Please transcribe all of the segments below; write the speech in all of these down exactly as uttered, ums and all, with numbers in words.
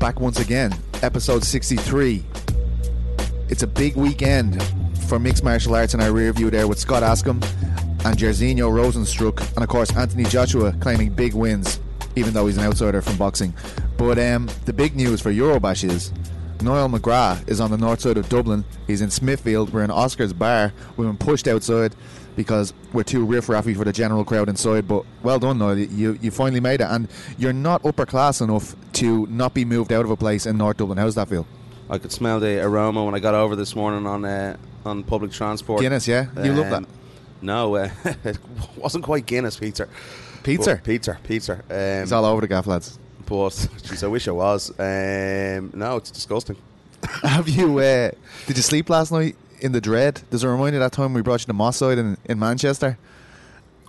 Back once again, episode sixty-three. It's a big weekend for mixed martial arts in our rear view there with Scott Askam and Jairzinho Rozenstruik, and of course Anthony Joshua claiming big wins, even though he's an outsider from boxing. But um, the big news for Eurobash is Noel McGrath is on the north side of Dublin. He's in Smithfield. We're in Oscar's bar. We've been pushed outside because we're too riff-raffy for the general crowd inside. But well done, Noel. You, you finally made it. And you're not upper class enough to not be moved out of a place in North Dublin. How does that feel? I could smell the aroma when I got over this morning on uh, on public transport. Guinness, yeah? You um, love that? No, uh, it wasn't quite Guinness, Peter. Peter? Peter, Peter. Um, it's all over the gaff, lads. But, geez, I wish I was. Um, no, it's disgusting. Have you, uh, did you sleep last night? In the dread? Does it remind you of that time we brought you to Moss Side in, in Manchester?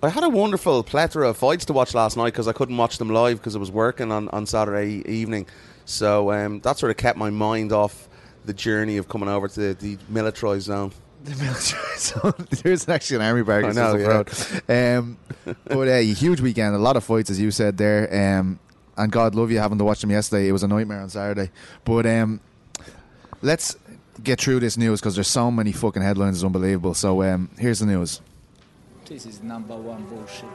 I had a wonderful plethora of fights to watch last night because I couldn't watch them live because I was working on, on Saturday evening. So um, that sort of kept my mind off the journey of coming over to the, the militarised zone. The militarised zone. There's actually an army barrack. I know, yeah. Um, but a uh, huge weekend. A lot of fights, as you said there. Um, and God love you having to watch them yesterday. It was a nightmare on Saturday. But um, let's get through this news because there's so many fucking headlines. It's unbelievable. So um, here's the news. This is number one bullshit.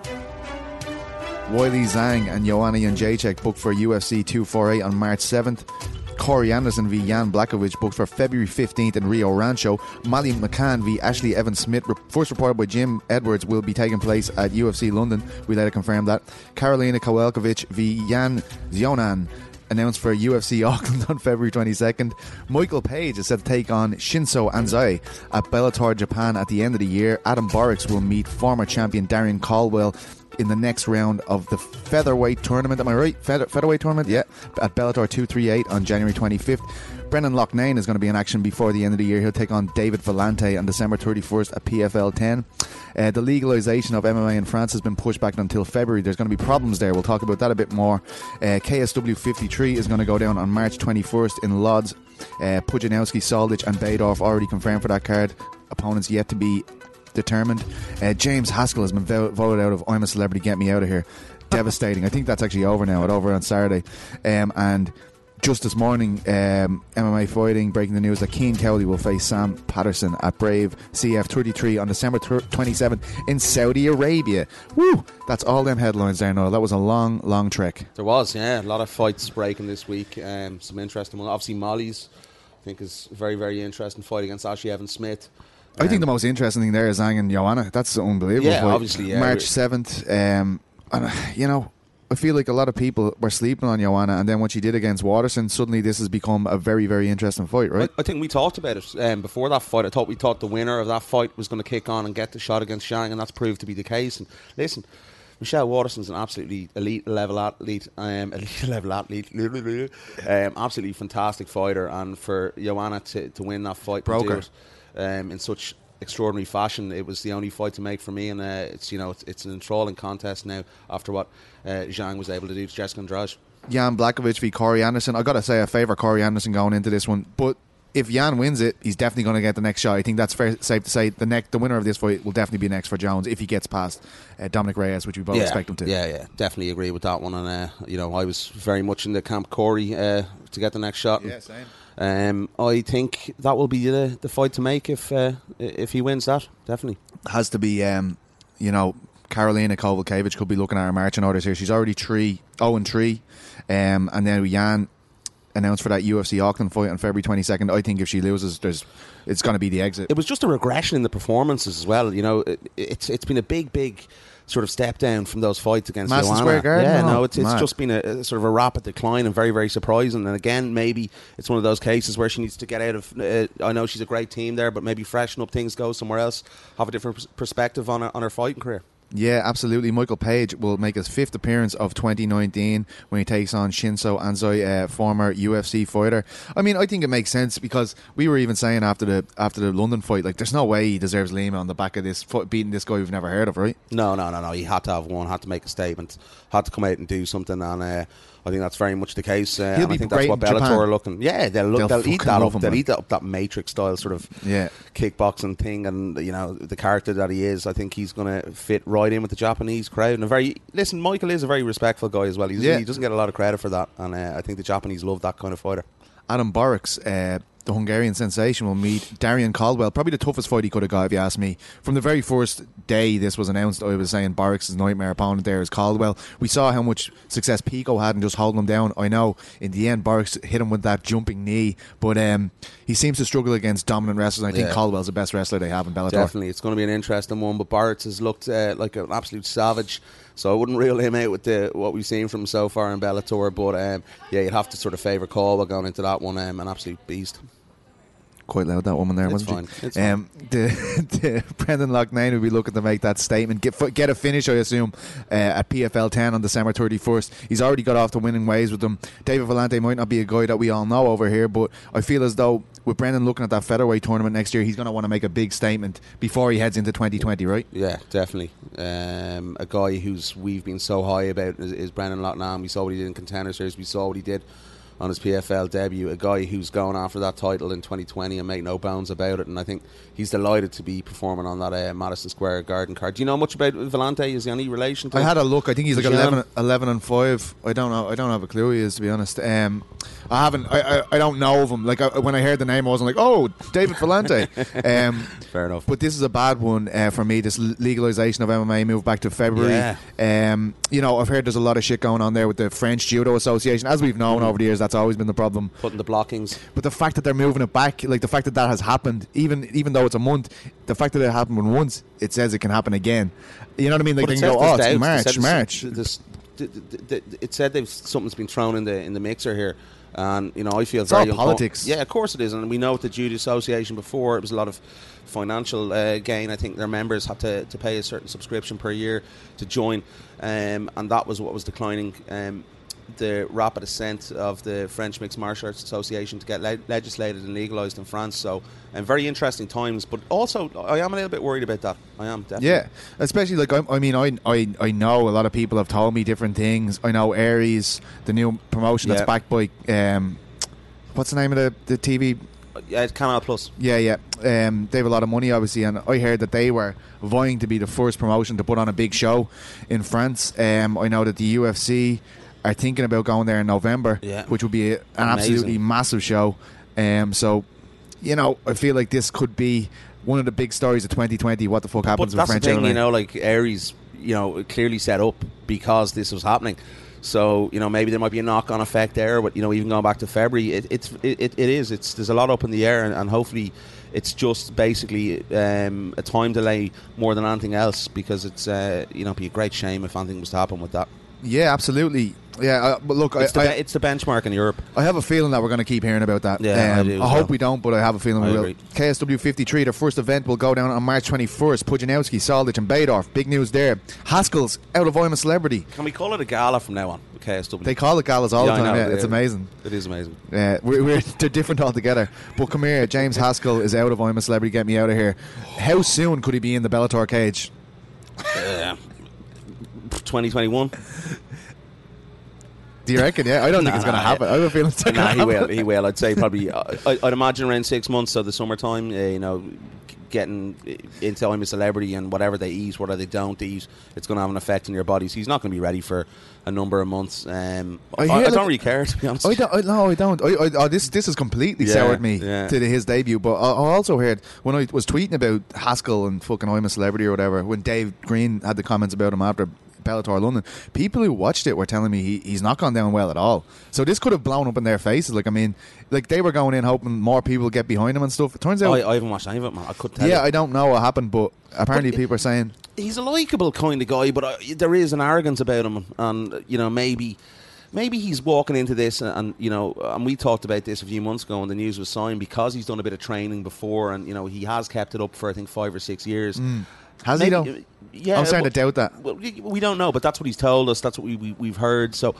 Wiley Zhang and Joanna Jędrzejczyk booked for U F C two forty-eight on March seventh. Corey Anderson v Jan Błachowicz booked for February fifteenth in Rio Rancho. Molly McCann v Ashley Evans-Smith, first reported by Jim Edwards, will be taking place at U F C London. We later confirmed that. Karolina Kowalkiewicz v Jan Zionan, announced for U F C Auckland on February twenty-second. Michael Page is set to take on Shinsho Anzai at Bellator Japan at the end of the year. Adam Borics will meet former champion Darrion Caldwell in the next round of the featherweight tournament. Am I right? Feather, featherweight tournament? Yeah. At Bellator two thirty-eight on January twenty-fifth. Brendan Loughnane is going to be in action before the end of the year. He'll take on David Valente on December thirty-first at P F L ten. Uh, the legalisation of M M A in France has been pushed back until February. There's going to be problems there. We'll talk about that a bit more. Uh, K S W fifty-three is going to go down on March twenty-first in Lodz. Uh, Pudzianowski, Soldić and Badoff already confirmed for that card. Opponents yet to be determined. Uh, James Haskell has been vo- voted out of I'm a Celebrity, Get Me Out of Here. Devastating. I think that's actually over now. It's over on Saturday. Um, and just this morning, um, M M A Fighting breaking the news that Cian Cowley will face Sam Patterson at Brave C F thirty-three on December twenty-seventh in Saudi Arabia. Woo! That's all them headlines there, Noel. That was a long, long trek. There was, yeah. A lot of fights breaking this week. Um, some interesting ones. Obviously, Molly's, I think, is a very, very interesting fight against Ashley Evans-Smith. I um, think the most interesting thing there is Zhang and Joanna. That's unbelievable. Yeah, fight. Obviously, yeah. March seventh. Um, and, you know, I feel like a lot of people were sleeping on Joanna, and then when she did against Watterson, suddenly this has become a very, very interesting fight, right? I think we talked about it um, before that fight. I thought we thought the winner of that fight was going to kick on and get the shot against Zhang, and that's proved to be the case. And listen, Michelle Watterson's an absolutely elite level athlete, um, elite level athlete, um, absolutely fantastic fighter, and for Joanna to, to win that fight, broker, and do it, um, in such extraordinary fashion. It was the only fight to make for me, and uh, it's you know it's, it's an enthralling contest now after what uh, Zhang was able to do to Jessica Andrade. Jan Błachowicz v Corey Anderson. I've got to say I favour Corey Anderson going into this one, but if Jan wins it, he's definitely going to get the next shot. I think that's fair, safe to say. The next, the winner of this fight will definitely be next for Jones if he gets past uh, Dominic Reyes, which we both yeah, expect him to. Yeah, yeah, definitely agree with that one. And uh, you know, I was very much in the camp Corey uh, to get the next shot. Yeah, same. Um, I think that will be the, the fight to make if uh, if he wins that. Definitely has to be. Um, you know, Karolina Kowalkiewicz could be looking at her marching orders here. She's already three oh and three, um, and then Jan announced for that U F C Auckland fight on February twenty-second. I think if she loses, there's it's going to be the exit. It was just a regression in the performances as well. You know, it, it's it's been a big, big sort of step down from those fights against Madison Joanna. Square Garden. Yeah, no, no it's it's Mad. just been a, a sort of a rapid decline and very, very surprising. And again, maybe it's one of those cases where she needs to get out of. Uh, I know she's a great team there, but maybe freshen up things, go somewhere else, have a different perspective on her, on her fighting career. Yeah, absolutely. Michael Page will make his fifth appearance of twenty nineteen when he takes on Shinsho Anzai, uh, former U F C fighter. I mean, I think it makes sense because we were even saying after the after the London fight, like, there's no way he deserves Lima on the back of this, beating this guy we've never heard of, right? No, no, no, no. He had to have won, had to make a statement, had to come out and do something, and uh, I think that's very much the case. Uh, He'll and be I think great that's what Bellator Japan. are looking. Yeah, they'll, look, they'll, they'll eat that up. Him, they'll man. eat that up, that Matrix style sort of yeah. kickboxing thing, and you know the character that he is. I think he's going to fit right in with the Japanese crowd. And a very listen Michael is a very respectful guy as well. He doesn't, yeah. he doesn't get a lot of credit for that, and uh, I think the Japanese love that kind of fighter. Adam Borics, uh, the Hungarian sensation, will meet Darrion Caldwell. Probably the toughest fight he could have got, if you ask me. From the very first day this was announced, I was saying Borics' nightmare opponent there is Caldwell. We saw how much success Pico had in just holding him down. I know in the end Borics hit him with that jumping knee, but um, he seems to struggle against dominant wrestlers. And I yeah. think Caldwell's the best wrestler they have in Bellator. Definitely, it's going to be an interesting one. But Borics has looked uh, like an absolute savage. So I wouldn't reel him out with the, what we've seen from him so far in Bellator. But um, yeah, you'd have to sort of favour Caldwell going into that one. Um, an absolute beast. Quite loud, that woman there, it's wasn't fine. she? It's um, fine. The, the Brendan Loughnane will be looking to make that statement. Get, get a finish, I assume, uh, at P F L ten on December thirty-first. He's already got off the winning ways with them. David Valente might not be a guy that we all know over here, but I feel as though with Brendan looking at that featherweight tournament next year, he's going to want to make a big statement before he heads into twenty twenty, right? Yeah, definitely. Um, a guy who's we've been so high about is, is Brendan Loughnane. We saw what he did in Contender Series. We saw what he did on his P F L debut, a guy who's going after that title in twenty twenty and make no bounds about it. And I think he's delighted to be performing on that uh, Madison Square Garden card. Do you know much about Valente? Is he any relation to I him? had a look. I think he's like eleven and five. I don't know. I don't have a clue who he is, to be honest. Um, I haven't. I, I, I don't know of him. Like I, when I heard the name, I wasn't like, oh, David Valente. um, Fair enough. But this is a bad one uh, for me. This legalization of M M A move back to February. Yeah. Um, you know, I've heard there's a lot of shit going on there with the French Judo Association, as we've known mm-hmm. over the years. That's That's always been the problem. Putting the blockings. But the fact that they're moving it back, like the fact that that has happened, even even though it's a month, the fact that it happened once, it says it can happen again. You know what I mean? Like they can go, oh, it's March, March. It said they've something's been thrown in the in the mixer here. And, you know, I feel it's very... It's all politics. Yeah, of course it is. And we know with the Judo Association before, it was a lot of financial uh, gain. I think their members had to, to pay a certain subscription per year to join. Um, and that was what was declining. Um the rapid ascent of the French Mixed Martial Arts Association to get le- legislated and legalised in France. So, and very interesting times, but also I am a little bit worried about that. I am, definitely. Yeah, especially like, I, I mean, I, I I know a lot of people have told me different things. I know Aries, the new promotion yeah. that's backed by, um, what's the name of the, the T V? Yeah, it's Canal Plus. Yeah, yeah. Um, they have a lot of money, obviously, and I heard that they were vying to be the first promotion to put on a big show in France. Um, I know that the U F C... are thinking about going there in November, yeah. which would be a, an Amazing. absolutely massive show. Um, so, you know, I feel like this could be one of the big stories of twenty twenty. What the fuck happens but with French? That's the thing, you know, like Aries, you know, clearly set up because this was happening. So, you know, maybe there might be a knock-on effect there. But you know, even going back to February, it, it's it, it is it's there's a lot up in the air, and, and hopefully, it's just basically um, a time delay more than anything else because it's uh, you know, it'd be a great shame if anything was to happen with that. Yeah, absolutely. Yeah, uh, but look, it's, I, the, I, it's the benchmark in Europe. I have a feeling that we're going to keep hearing about that. Yeah, um, I, do I hope well. we don't, but I have a feeling I we agree. will. K S W fifty-three, their first event will go down on March twenty-first. Pudzianowski, Soldić, and Badoff. Big news there. Haskell's out of I'm a Celebrity. Can we call it a gala from now on? K S W. They call it galas all yeah, the time. Know, yeah, it's amazing. It is amazing. Yeah, we're, we're they're different altogether. But come here, James Haskell is out of I'm a Celebrity. Get me out of here. How soon could he be in the Bellator cage? Yeah, twenty twenty-one. Do you reckon? Yeah, I don't nah, think it's nah, going to happen. Yeah. I have a feeling it's going to nah, happen. He will. He will. I'd say probably. I, I'd imagine around six months, so the summertime. Uh, you know, getting into I'm a Celebrity and whatever they eat, whatever they don't eat, it's going to have an effect on your body. So he's not going to be ready for a number of months. Um, I, I, I like, don't really care, to be honest. I don't, I, no, I don't. I, I, oh, this this has completely yeah, soured me yeah. to the, his debut. But I, I also heard when I was tweeting about Haskell and fucking I'm a Celebrity or whatever, when Dave Green had the comments about him after Bellator London, people who watched it were telling me he, he's not gone down well at all. So this could have blown up in their faces. Like, I mean, like they were going in hoping more people would get behind him and stuff. It turns out... I, I haven't watched any of it, man. I couldn't tell yeah, you. Yeah, I don't know what happened, but apparently but people are saying... He's a likeable kind of guy, but I, there is an arrogance about him. And, you know, maybe... Maybe he's walking into this, and, and you know, and we talked about this a few months ago when the news was signed, because he's done a bit of training before, and you know, he has kept it up for I think five or six years. Mm. Has Maybe, he? Though? Yeah, I'm starting to doubt that. Well, we don't know, but that's what he's told us. That's what we, we we've heard. So.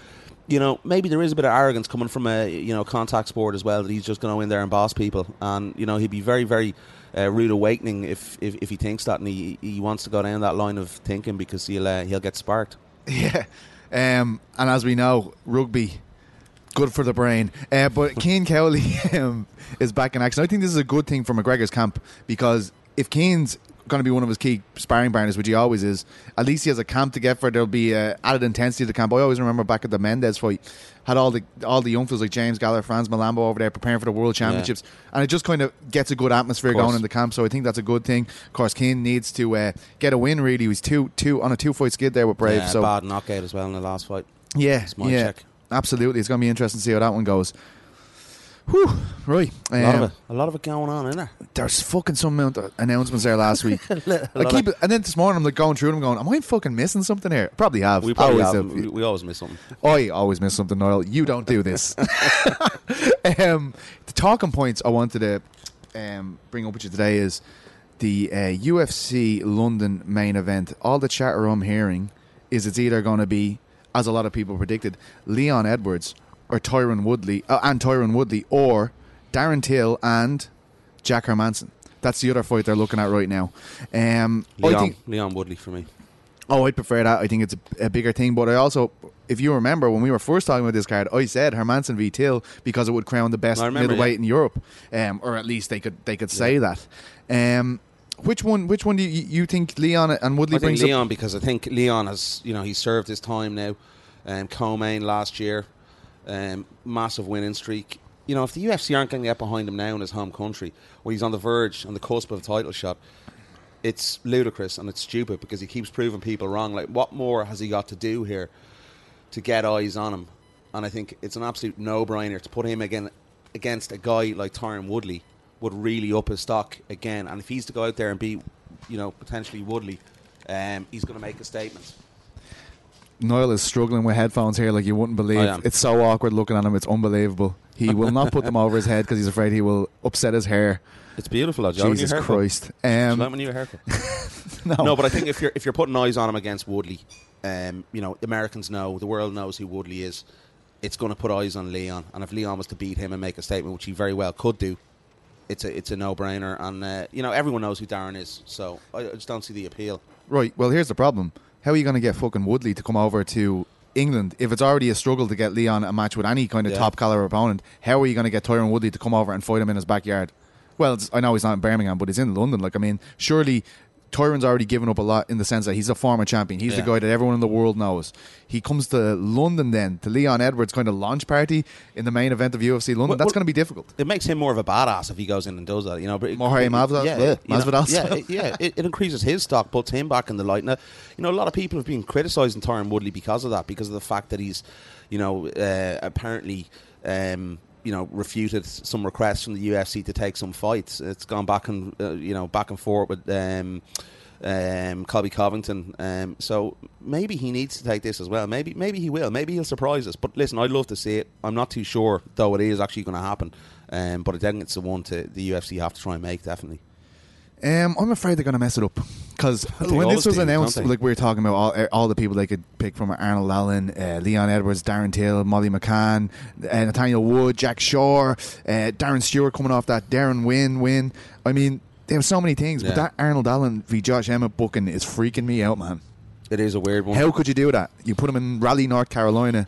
You know, maybe there is a bit of arrogance coming from a, you know, contact sport as well, that he's just going to go in there and boss people. And, you know, he'd be very, very uh, rude awakening if, if, if he thinks that, and he, he wants to go down that line of thinking, because he'll uh, he'll get sparked. Yeah. Um, and as we know, rugby, good for the brain. Uh, but Cian Cowley um, is back in action. I think this is a good thing for McGregor's camp, because if Cian's going to be one of his key sparring partners, which he always is, at least he has a camp to get for. There'll be uh, added intensity to the camp. I always remember back at the Mendez fight, had all the all the young fellas like James Gallagher, Franz Malambo over there preparing for the World Championships, yeah. and it just kind of gets a good atmosphere going in the camp. So I think that's a good thing. Of course, Cian needs to uh, get a win. Really, he's two two on a two fight skid there with Brave. Yeah, so bad knockout as well in the last fight. Yeah, yeah, check. Absolutely. It's going to be interesting to see how that one goes. Whew, right. Um, a, lot of it, a lot of it going on, isn't there? There's fucking some amount of announcements there last week. I keep it, and then this morning I'm like going through them going, am I fucking missing something here? Probably have. We probably always have. We, we always miss something. I always miss something, Noel. You don't do this. um, the talking points I wanted to um, bring up with you today is the uh, U F C London main event. All the chatter I'm hearing is it's either going to be, as a lot of people predicted, Leon Edwards Or Tyron Woodley, uh, and Tyron Woodley, or Darren Till and Jack Hermanson. That's the other fight they're looking at right now. Um, Leon, I think, Leon Woodley for me. Oh, I'd prefer that. I think it's a, a bigger thing. But I also, if you remember, when we were first talking about this card, I said Hermanson v Till because it would crown the best remember, middleweight yeah. in Europe, um, or at least they could they could say yeah. that. Um, Which one? Which one do you, you think Leon and Woodley I think brings? Leon, up? because I think Leon has, you know, he served his time now. Um, co-main last year. Um, massive winning streak. You know, if the U F C aren't going to get behind him now in his home country, where he's on the verge, on the cusp of a title shot, it's ludicrous and it's stupid, because he keeps proving people wrong. Like, what more has he got to do here to get eyes on him? And I think it's an absolute no-brainer to put him again against a guy like Tyron Woodley. Would really up his stock again. And if he's to go out there and beat, you know, potentially Woodley, um, he's going to make a statement. Noel is struggling with headphones here like you wouldn't believe. It's so awkward looking at him. It's unbelievable. He will not put them over his head because he's afraid he will upset his hair. It's beautiful, Joe. Jesus Christ. Um, like when you were no. no, but I think if you're if you're putting eyes on him against Woodley, um, you know, Americans know, the world knows who Woodley is. It's going to put eyes on Leon. And if Leon was to beat him and make a statement, which he very well could do, it's a it's a no-brainer. And, uh, you know, everyone knows who Darren is. So I, I just don't see the appeal. Right. Well, here's the problem. How are you going to get fucking Woodley to come over to England if it's already a struggle to get Leon a match with any kind of yeah. top caliber opponent? How are you going to get Tyron Woodley to come over and fight him in his backyard? Well, it's, I know he's not in Birmingham, but he's in London. Like, I mean, surely Tyron's already given up a lot in the sense that he's a former champion. He's yeah. the guy that everyone in the world knows. He comes to London then, to Leon Edwards' kind of launch party in the main event of U F C London. Well, That's well, going to be difficult. It makes him more of a badass if he goes in and does that. You know, but more it, Masvidal. Yeah, yeah, Masvidal know, yeah, yeah. It, it increases his stock, puts him back in the light. Now, you know, a lot of people have been criticising Tyron Woodley because of that, because of the fact that he's, you know, uh, apparently... Um, you know, refuted some requests from the U F C to take some fights. It's gone back and uh, you know back and forth with um, um, Colby Covington. Um, so maybe he needs to take this as well. Maybe maybe he will. Maybe he'll surprise us. But listen, I'd love to see it. I'm not too sure though it is actually going to happen. Um, but I think it's the one to the U F C have to try and make definitely. Um, I'm afraid they're going to mess it up because when this was announced, like we were talking about, all, all the people they could pick from: Arnold Allen, uh, Leon Edwards, Darren Till, Molly McCann, uh, Nathaniel Wood, Jack Shore, uh, Darren Stewart coming off that Darren win win. I mean, there were so many things, yeah. but that Arnold Allen v Josh Emmett booking is freaking me out, man. It is a weird one. How could you do that? You put him in Raleigh, North Carolina.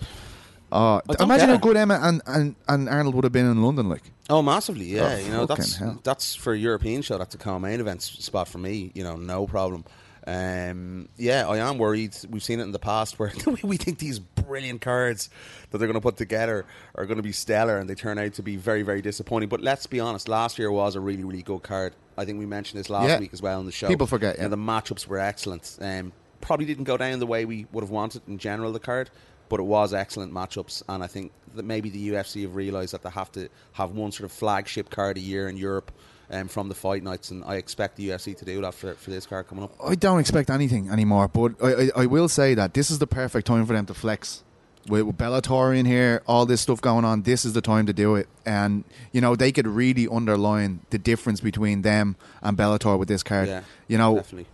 Uh, imagine how good Emmett and, and, and Arnold would have been in London, like. Oh, massively, yeah. Oh, you know, that's hell. that's for a European show. That's a co-main event spot for me. You know, no problem. Um, yeah, I am worried. We've seen it in the past where we think these brilliant cards that they're going to put together are going to be stellar, and they turn out to be very, very disappointing. But let's be honest, last year was a really, really good card. I think we mentioned this last yeah. week as well on the show. People forget, yeah. And the matchups were excellent. Um, probably didn't go down the way we would have wanted in general, the card, but it was excellent matchups. And I think that maybe the U F C have realised that they have to have one sort of flagship card a year in Europe Um, from the fight nights, and I expect the U F C to do that for, for this card coming up. I don't expect anything anymore, but I, I, I will say that this is the perfect time for them to flex. With, with Bellator in here, all this stuff going on, this is the time to do it. And, you know, they could really underline the difference between them and Bellator with this card. Yeah, you know, definitely.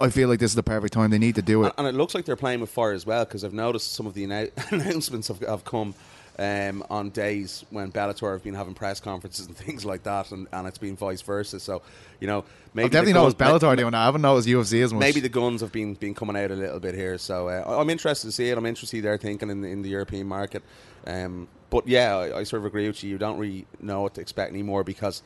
I feel like this is the perfect time. They need to do it. And, and it looks like they're playing with fire as well, because I've noticed some of the annou- announcements have, have come Um, on days when Bellator have been having press conferences and things like that, and, and it's been vice versa. So, you know, maybe I've definitely noticed Bellator doing that. I haven't noticed U F C as much. Maybe the guns have been, been coming out a little bit here. So uh, I'm interested to see it. I'm interested to see their thinking in the, in the European market. Um, but yeah, I, I sort of agree with you. You don't really know what to expect anymore, because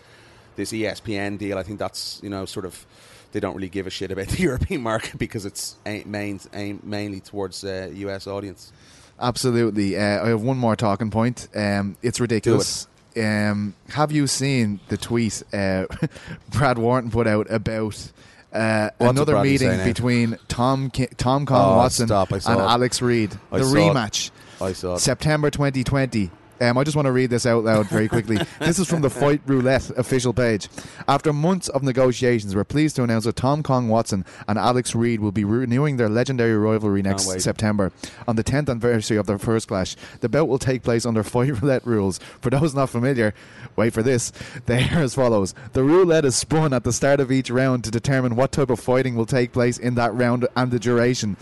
this E S P N deal, I think that's, you know, sort of, they don't really give a shit about the European market, because it's main, mainly towards the uh, U S audience. Absolutely. Uh, I have one more talking point. Um, it's ridiculous. It. Um, have you seen the tweet uh, Brad Wharton put out about uh, another meeting between Tom Ki- Tom Con oh, Watson and it. Alex Reed? I the rematch. It. I saw it. September twenty twenty. Um, I just want to read this out loud very quickly. This is from the Fight Roulette official page. After months of negotiations, we're pleased to announce that Tom Kong Watson and Alex Reed will be renewing their legendary rivalry next September on the tenth anniversary of their first clash. The bout will take place under Fight Roulette rules. For those not familiar, wait for this, they are as follows. The roulette is spun at the start of each round to determine what type of fighting will take place in that round and the duration.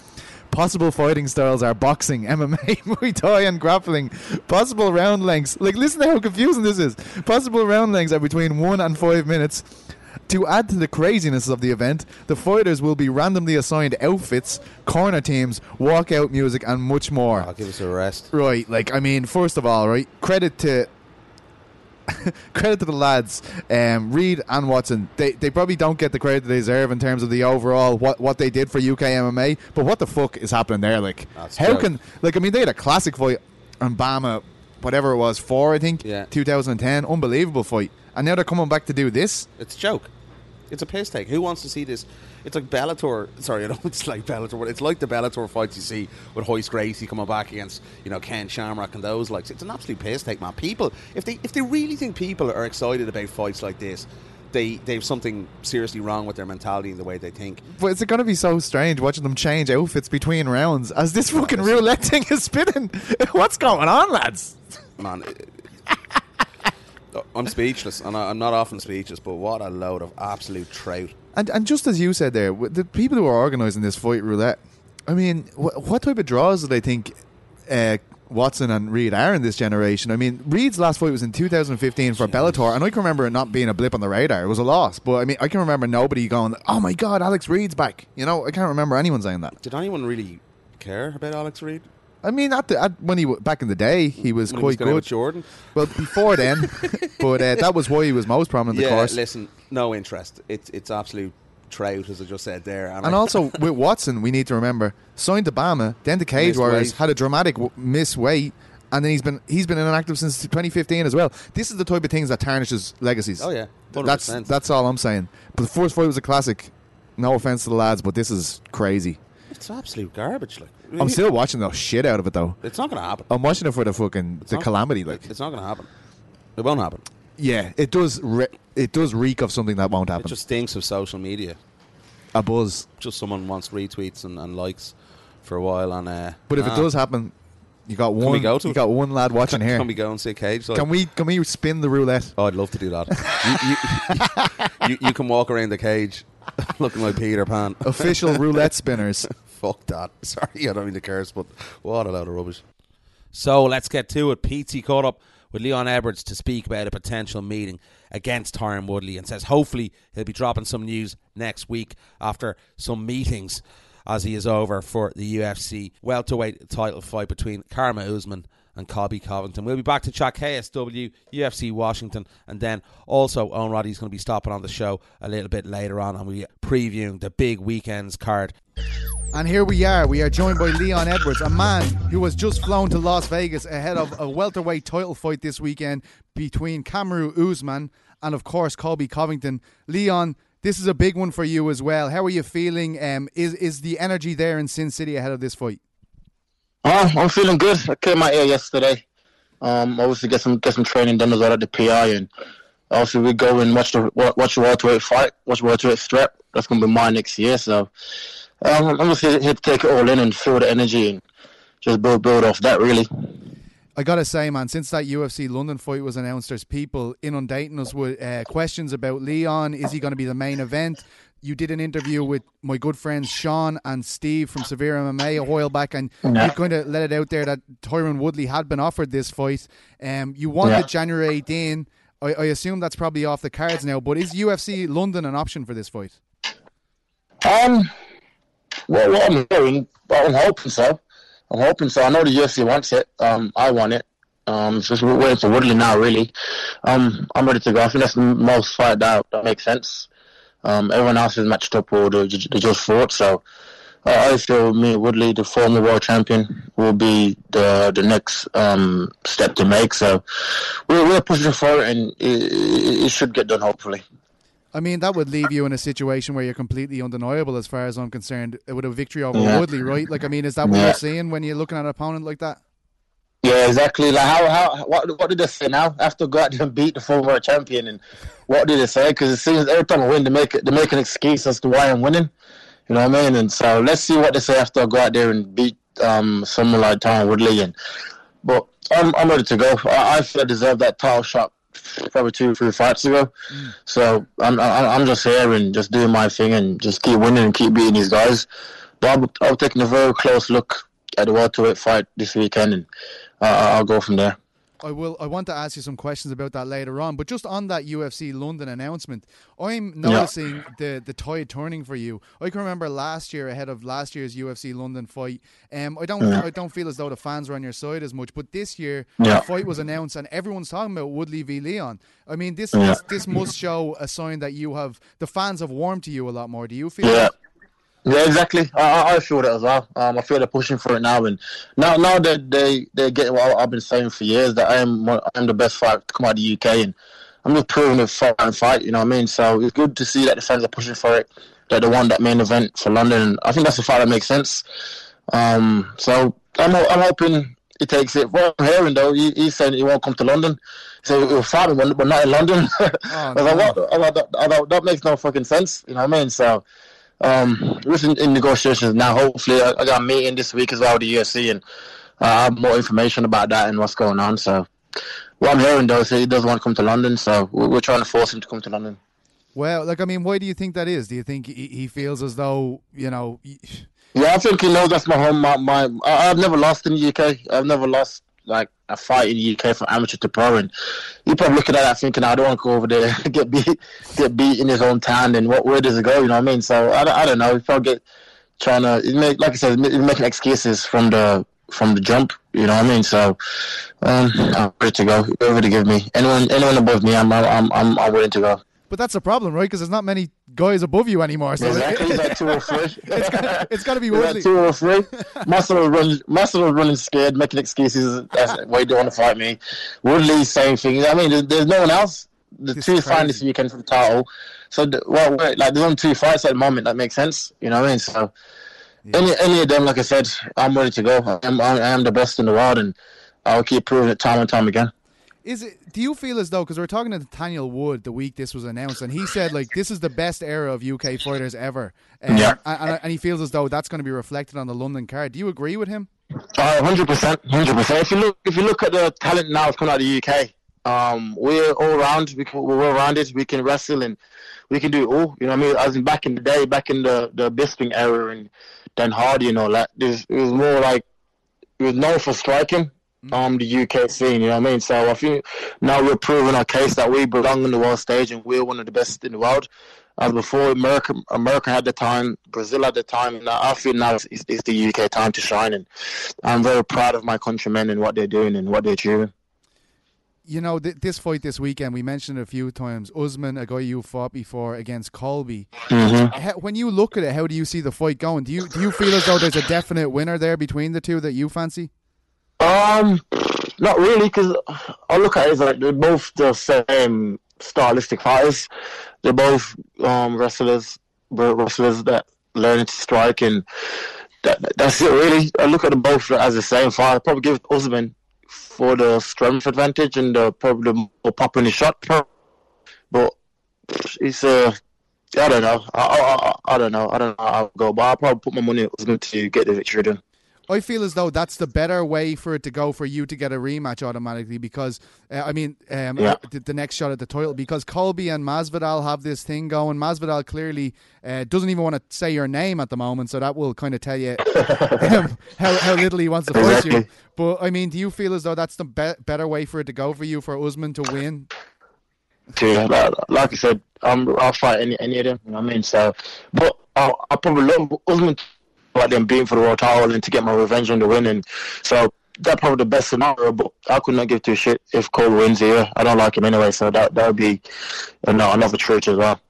Possible fighting styles are boxing, M M A, Muay Thai, and grappling. Possible round lengths. Like, listen to how confusing this is. Possible round lengths are between one and five minutes. To add to the craziness of the event, the fighters will be randomly assigned outfits, corner teams, walkout music, and much more. I'll give us a rest. Right. Like, I mean, first of all, right, credit to... credit to the lads, um, Reed and Watson. They they probably don't get the credit they deserve in terms of the overall what, what they did for U K M M A. But what the fuck is happening there? Like, that's how dope. Can like I mean they had a classic fight on Bama, whatever it was, four I think, yeah, twenty ten, unbelievable fight, and now they're coming back to do this. It's a joke. It's a piss take. Who wants to see this? It's like Bellator. Sorry, I don't. It's like Bellator. It's like the Bellator fights you see with Royce Gracie coming back against, you know, Ken Shamrock and those likes. It's an absolute piss take, man. People, if they if they really think people are excited about fights like this, they they have something seriously wrong with their mentality and the way they think. But is it going to be so strange watching them change outfits between rounds as this fucking Honestly. roulette thing is spinning? What's going on, lads? Man. I'm speechless, and I'm not often speechless, but what a load of absolute trout. And and just as you said there, the people who are organising this fight roulette, I mean, wh- what type of draws do they think uh, Watson and Reed are in this generation? I mean, Reed's last fight was in two thousand fifteen for Jeez. Bellator, and I can remember it not being a blip on the radar. It was a loss, but I mean, I can remember nobody going, oh my God, Alex Reed's back. You know, I can't remember anyone saying that. Did anyone really care about Alex Reed? I mean, at the, at, when he w- back in the day, he was when quite he was good. With Jordan. Well, before then, but uh, that was why he was most prominent. Yeah, of course. Listen, no interest. It's it's absolute trout, as I just said there. And, and also with Watson, we need to remember signed to Bama, then to Cage Warriors, had a dramatic w- miss weight, and then he's been he's been inactive since twenty fifteen as well. This is the type of things that tarnishes legacies. Oh yeah, one hundred percent. That's that's all I'm saying. But the first fight was a classic. No offense to the lads, but this is crazy. It's absolute garbage. Like, I'm still watching the shit out of it, though. It's not going to happen. I'm watching it for the fucking it's the calamity. Like, it's not going to happen. It won't happen. Yeah, it does. Re- it does reek of something that won't happen. It just stinks of social media. A buzz. Just someone wants retweets and, and likes for a while. And uh, but if nah. it does happen, you got one. Can we go to you it? got one lad watching can, here. Can we go and see a cage? Like, can we? Can we spin the roulette? Oh, I'd love to do that. you, you, you, you can walk around the cage. Looking like Peter Pan. Official roulette spinners. Fuck that. Sorry, I don't mean to curse, but what a load of rubbish. So let's get to it. P T caught up with Leon Edwards to speak about a potential meeting against Tyron Woodley and says hopefully he'll be dropping some news next week after some meetings as he is over for the U F C welterweight title fight between Karma Usman and Colby Covington. We'll be back to chat K S W, U F C Washington, and then also Owen Roddy's going to be stopping on the show a little bit later on, and we'll be previewing the big weekend's card. And here we are. We are joined by Leon Edwards, a man who was just flown to Las Vegas ahead of a welterweight title fight this weekend between Kamaru Usman and, of course, Colby Covington. Leon, this is a big one for you as well. How are you feeling? Um, is is the energy there in Sin City ahead of this fight? Oh, I'm feeling good. I came out here yesterday. Um, obviously get some get some training done as well at the P I, and obviously we go and watch the watch the welterweight fight, watch the welterweight strap. That's gonna be mine next year. So um, I'm just here to take it all in and feel the energy and just build build off that really. I gotta say, man, since that U F C London fight was announced, there's people inundating us with uh, questions about Leon. Is he going to be the main event? You did an interview with my good friends Sean and Steve from Severe M M A a while back, and yeah. you're going to let it out there that Tyron Woodley had been offered this fight. Um, you wanted yeah. January eighteenth. I, I assume that's probably off the cards now, but is U F C London an option for this fight? Um, well, what I'm hearing, I'm hoping so. I'm hoping so. I know the U F C wants it. Um, I want it. Um, so we're waiting for Woodley now, really. Um, I'm ready to go. I think that's the most fight that, that makes sense. Um, everyone else is matched up or they just fought. So uh, I feel me and Woodley, the former world champion, will be the the next um, step to make. So we're, we're pushing for it, and it, it should get done, hopefully. I mean, that would leave you in a situation where you're completely undeniable as far as I'm concerned with a victory over yeah. Woodley, right? Like, I mean, is that what yeah. you're seeing when you're looking at an opponent like that? Yeah, exactly. Like, how, how, what, what did they say now? After go out and beat the former world champion, and what did they say? Because it seems every time I win, they make, they make an excuse as to why I'm winning. You know what I mean? And so let's see what they say after I go out there and beat um, someone like Tyron Woodley. And, but I'm, I'm ready to go. I, I feel I deserve that title shot. Probably two or three fights ago, so I'm I'm just here and just doing my thing and just keep winning and keep beating these guys. But I'm taking a very close look at the welterweight fight this weekend, and uh, I'll go from there. I will. I want to ask you some questions about that later on, but just on that U F C London announcement, I'm noticing yeah. the the tide turning for you. I can remember last year, ahead of last year's U F C London fight. Um, I don't, yeah. I don't feel as though the fans were on your side as much. But this year, yeah. the fight was announced, and everyone's talking about Woodley v Leon. I mean, this yeah. this, this must show a sign that you have the fans have warmed to you a lot more. Do you feel? Yeah. That? Yeah, exactly. I, I feel that as well. Um, I feel they're pushing for it now, and now now that they they get what I've been saying for years, that I am I'm the best fighter to come out of the U K, and I'm just proving it fight and fight. You know what I mean? So it's good to see that the fans are pushing for it. That they won that main event for London. I think that's a fight that makes sense. Um, so I'm I'm hoping he takes it. Well, I'm hearing though he, he's saying he won't come to London. So he'll fight him, but not in London. Oh, I was no. like, what? I was like, that, I was like, that makes no fucking sense. You know what I mean? So. Um, we're in, in negotiations now. Hopefully, I, I got a meeting this week as well with the U F C, and uh, I have more information about that and what's going on. So, what I'm hearing though is he doesn't want to come to London, so we're, we're trying to force him to come to London. Well, like I mean, why do you think that is? Do you think he, he feels as though you know? He... Yeah, I think he knows that's my home. My, my I, I've never lost in the U K. I've never lost like a fight in the U K from amateur to pro, and he probably looking at that thinking, I don't want to go over there get beat get beat in his own town, and what where does it go, you know what I mean? So I, I don't know, he probably get trying to make, like I said, making excuses from the from the jump, you know what I mean? So um, I'm ready to go, whoever to give me, anyone anyone above me, I'm I'm I'm, I'm willing to go. But that's a problem, right? Because there's not many guys above you anymore. So exactly, it's like two or three. It's got, it's got to be Woodley. Like two or three. Muscle run, Muscle running scared, making excuses. That's why you don't want to fight me. Woodley, same thing. I mean, there's, there's no one else. The this two fight this weekend for the title. So, the, well, wait, like there's only two fights at the moment. That makes sense. You know what I mean? So, yeah. any any of them, like I said, I'm ready to go. I'm, I am the best in the world, and I'll keep proving it time and time again. Is it? Do you feel as though, because we were talking to Nathaniel Wood the week this was announced, and he said, like, this is the best era of U K fighters ever. Um, yeah. And, and he feels as though that's going to be reflected on the London card. Do you agree with him? Uh, one hundred percent. one hundred percent. If you look if you look at the talent now coming out of the U K, um, we're all round. We can, we're well-rounded. We can wrestle, and we can do it all. You know what I mean? As in back in the day, back in the, the Bisping era and Dan Hardy and all that, it was more like it was known for striking. Um, the U K scene, you know what I mean? So I think now we're proving our case that we belong on the world stage, and we're one of the best in the world. As before, America America had the time, Brazil had the time, and I feel now it's, it's the U K time to shine, and I'm very proud of my countrymen and what they're doing and what they're achieving. You know, th- this fight this weekend, we mentioned it a few times. Usman, a guy you fought before, against Colby. Mm-hmm. How, when you look at it, how do you see the fight going? Do you, do you feel as though there's a definite winner there between the two that you fancy? Um, not really, because I look at it as like they're both the same stylistic fighters. they're both um, wrestlers, wrestlers that learn to strike, and that, that's it really. I look at them both as the same fight. I probably give Usman for the strength advantage and the, probably the more popping the shot, but it's a. Uh, I don't know. I, I, I don't know. I don't know how I'll go, but I'll probably put my money on to get the victory done. I feel as though that's the better way for it to go for you to get a rematch automatically because, uh, I mean, um, yeah. the, the next shot at the title, because Colby and Masvidal have this thing going. Masvidal clearly uh, doesn't even want to say your name at the moment, so that will kind of tell you um, how, how little he wants to force you. But, I mean, do you feel as though that's the be- better way for it to go for you, for Usman to win? Yeah, like I said, I'm, I'll fight any any of them. You know what I mean? So, but I, I probably love Usman, like them being for the world title and to get my revenge on the winning. So that's probably the best scenario. But I could not give two shit if Cole wins here. I don't like him anyway, so that that would be another, another treat as well.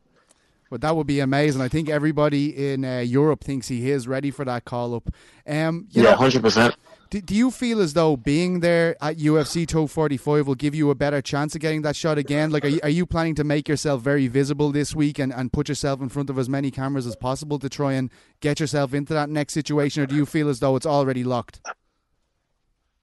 But that would be amazing. I think everybody in uh, Europe thinks he is ready for that call up. Um, you yeah, hundred percent. Do, do you feel as though being there at U F C two forty-five will give you a better chance of getting that shot again? Like, are you, are you planning to make yourself very visible this week and, and put yourself in front of as many cameras as possible to try and get yourself into that next situation, or do you feel as though it's already locked?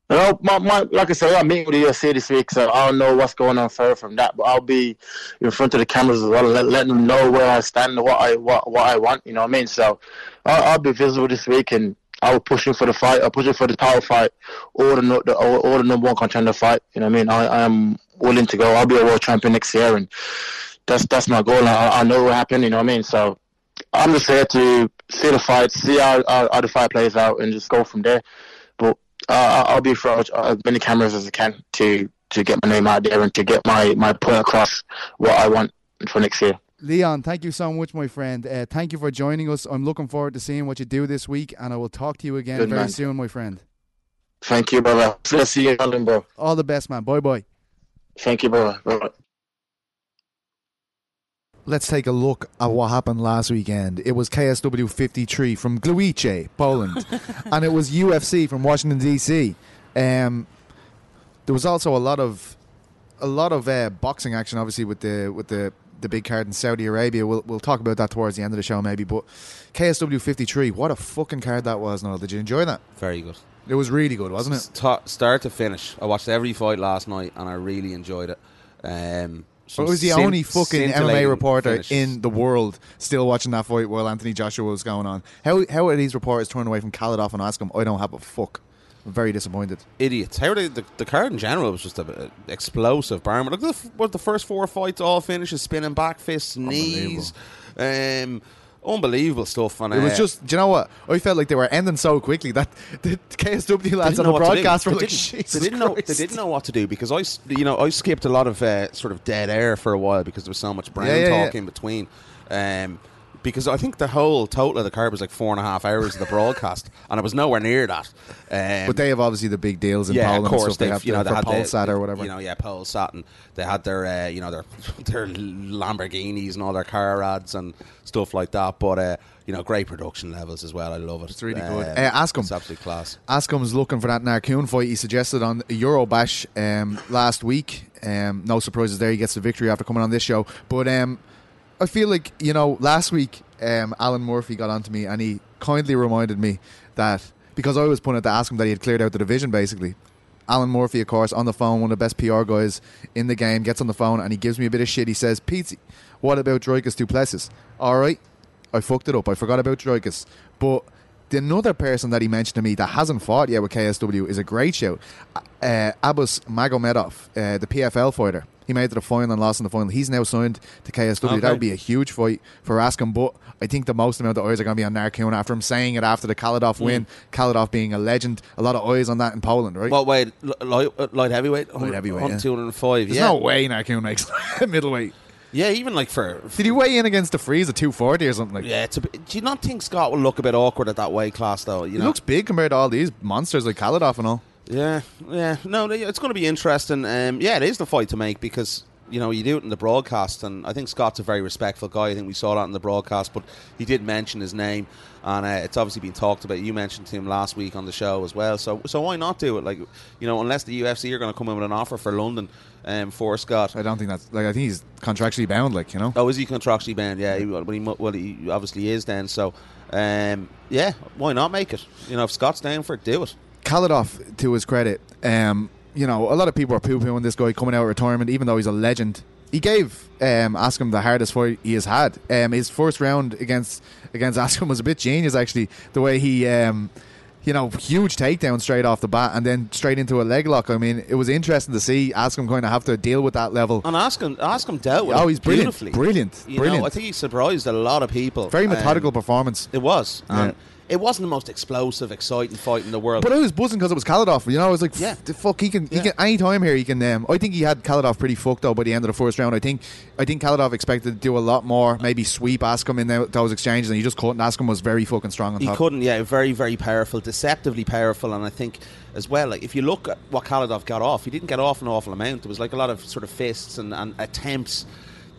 Well, my, my, like I said, I'm meeting with the U F C this week, so I don't know what's going on further from that, but I'll be in front of the cameras as well, letting let them know where I stand and what I, what, what I want, you know what I mean? So I'll, I'll be visible this week, and I was pushing for the fight. I was pushing for the title fight, or the, the or the number one contender fight. You know what I mean? I, I am willing to go. I'll be a world champion next year, and that's that's my goal. I, I know what happened. You know what I mean? So I'm just here to see the fight, see how, how, how the fight plays out, and just go from there. But uh, I'll be for as many cameras as I can to, to get my name out there and to get my, my point across what I want for next year. Leon, thank you so much, my friend. Uh, thank you for joining us. I'm looking forward to seeing what you do this week, and I will talk to you again Good very man. soon, my friend. Thank you, brother. Let's see you, Alan, bro. All the best, man. Bye-bye. Thank you, brother. Bye-bye. Let's take a look at what happened last weekend. It was K S W fifty-three from Gliwice, Poland, and it was U F C from Washington, D C. Um, there was also a lot of a lot of uh, boxing action, obviously, with the with the... the big card in Saudi Arabia. We'll we'll talk about that towards the end of the show maybe, but K S W fifty-three, what a fucking card that was, Noel. Did you enjoy that? Very good. It was really good, wasn't it? St- start to finish. I watched every fight last night and I really enjoyed it. Um, so well, it was the sin- only fucking M M A reporter finishes. in the world still watching that fight while Anthony Joshua was going on. How how are these reporters turned away from Khalidov and Askam? I don't have a fuck. I'm very disappointed. Idiots. How are they, the, the card in general was just an explosive barn. Look at the, what the first four fights all finishes, spinning back fists, knees. Unbelievable. Um, unbelievable stuff. And, uh, it was just, do you know what? I felt like they were ending so quickly that the K S W lads on the broadcast were like, Jesus they didn't know Christ. They didn't know what to do because I, you know, I skipped a lot of uh, sort of dead air for a while because there was so much brain yeah, yeah, talk yeah. in between. Um Because I think the whole total of the card was like four and a half hours of the broadcast, and it was nowhere near that. Um, but they have obviously the big deals in yeah, Poland. Yeah, of course. They have, you know, they had Polsat or whatever. You know, yeah, Polsat, and they had their, uh, you know, their their Lamborghinis and all their car ads and stuff like that. But uh, you know, great production levels as well. I love it. It's really um, good. Uh, Askham, it's absolute class. Askham's looking for that Narkun fight. He suggested on Eurobash um, last week. Um, no surprises there. He gets the victory after coming on this show, but. Um, I feel like, you know, last week um, Alan Murphy got onto me and he kindly reminded me that, because I was pointed to ask him that he had cleared out the division, basically. Alan Murphy, of course, on the phone, one of the best P R guys in the game, gets on the phone and he gives me a bit of shit. He says, Petey, what about Dreykus Duplessis? All right, I fucked it up. I forgot about Dreykus. But the another person that he mentioned to me that hasn't fought yet with K S W is a great shout. Uh, Abbas Magomedov, uh, the P F L fighter. He made it to the final and lost in the final. He's now signed to K S W. Okay. That would be a huge fight for Askam, but I think the most amount of eyes are going to be on Narkun after him saying it after the Khalidov mm. win. Khalidov being a legend. A lot of eyes on that in Poland, right? What weight? Light, light heavyweight? Light heavyweight, yeah. two oh five, There's yeah. no way Narkun makes middleweight. Yeah, even like for... Did he weigh in against the freeze at two forty or something like that? Yeah, it's a bit, do you not think Scott will look a bit awkward at that weight class, though? You know? He looks big compared to all these monsters like Khalidov and all. Yeah, yeah. No, it's going to be interesting. Um, yeah, it is the fight to make because you know, you do it in the broadcast, and I think Scott's a very respectful guy. I think we saw that in the broadcast, but he did mention his name, and uh, it's obviously been talked about. You mentioned him last week on the show as well, so so why not do it? Like, you know, unless the U F C are going to come in with an offer for London um, for Scott. I don't think that's, like, I think he's contractually bound, like, you know. Oh, is he contractually bound? Yeah, he, well, he, well, he obviously is then, so, um, yeah, why not make it? You know, if Scott's down for it, do it. Khalidov, to his credit, um, you know, a lot of people are poo-pooing this guy coming out of retirement, even though he's a legend. He gave um, Askam the hardest fight he has had. Um, his first round against against Askam was a bit genius, actually. The way he, um, you know, huge takedown straight off the bat and then straight into a leg lock. I mean, it was interesting to see Askam kind of have to deal with that level. And Askam, Askam dealt with oh, it beautifully. Brilliant, brilliant. You brilliant. Know, I think he surprised a lot of people. Very methodical um, performance. It was, um, yeah. It wasn't the most explosive, exciting fight in the world. But I was buzzing because it was Khalidov. You know, I was like, yeah. fuck, he can, he yeah. can any time here, he can... Um, I think he had Khalidov pretty fucked, though, by the end of the first round. I think I think Khalidov expected to do a lot more, maybe sweep Askam in those exchanges, and he just couldn't. Askam was very fucking strong on top. He couldn't, yeah. Very, very powerful. Deceptively powerful, and I think... as well, like, if you look at what Khalidov got off, he didn't get off an awful amount. There was like a lot of sort of fists and, and attempts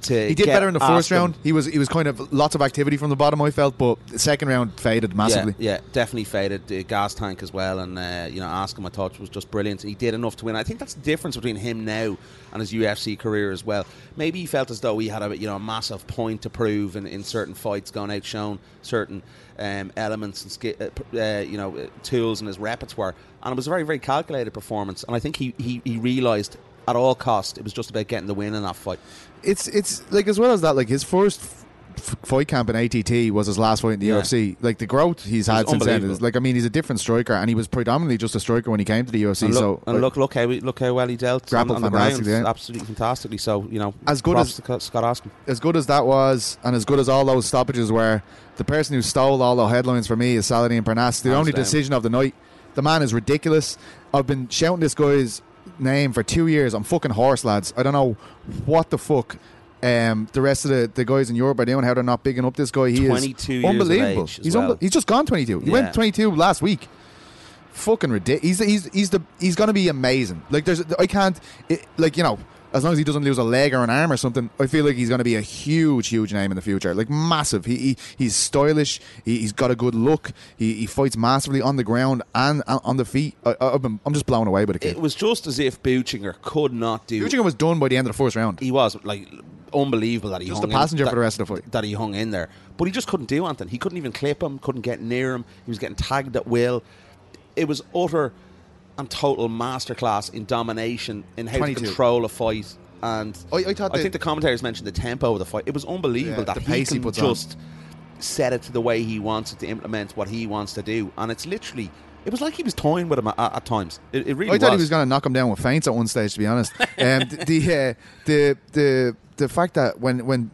to He did get better in the first round. He was he was kind of lots of activity from the bottom, I felt, but the second round faded massively. Yeah, yeah, definitely faded. The gas tank as well, and uh, you know, Askam, I thought, was just brilliant. He did enough to win. I think that's the difference between him now and his U F C career as well. Maybe he felt as though he had a, you know, a massive point to prove in, in certain fights, gone out, shown certain um, elements and sk- uh, uh, you know, tools in his repertoire. And it was a very, very calculated performance. And I think he, he, he realised at all costs it was just about getting the win in that fight. It's it's like, as well as that, like, his first f- fight camp in A T T was his last fight in the yeah. U F C. Like, the growth he's had since then is, like, I mean, he's a different striker, and he was predominantly just a striker when he came to the U F C. And look, so and look, look how we, look how well he dealt. Grappled fantastically, yeah. absolutely fantastically. So, you know, as good as Scott Askam, as good as that was, and as good as all those stoppages were, the person who stole all the headlines for me is Saladin Parnas. The Hands only down. Decision of the night. The man is ridiculous. I've been shouting this guy's name for two years. I'm fucking horse, lads. I don't know what the fuck um, the rest of the, the guys in Europe are doing, how they're not bigging up this guy. He twenty-two is unbelievable. Years of age he's, well. unbe- he's just gone twenty-two. He yeah. went twenty-two last week. Fucking ridiculous. He's he's he's the he's gonna be amazing. Like, there's I can't it, like, you know, as long as he doesn't lose a leg or an arm or something, I feel like he's going to be a huge, huge name in the future. Like, massive. He, he He's stylish. He, he's got a good look. He, he fights massively on the ground and, and on the feet. I, I've been, I'm just blown away by the kid. It was just as if Buchinger could not do... Buchinger was done by the end of the first round. He was, like... unbelievable that he just hung a passenger in, for that, the rest of the fight that he hung in there, but he just couldn't do anything. He couldn't even clip him, couldn't get near him. He was getting tagged at will. It was utter and total masterclass in domination, in how twenty-two. To control a fight. And I, I, thought I think the commentators mentioned the tempo of the fight. It was unbelievable, yeah, that he can he just on. set it to the way he wants it, to implement what he wants to do. And it's literally, it was like he was toying with him at, at times. It, it really I was. I thought he was going to knock him down with feints at one stage, to be honest. um, the, uh, the the the fact that when, when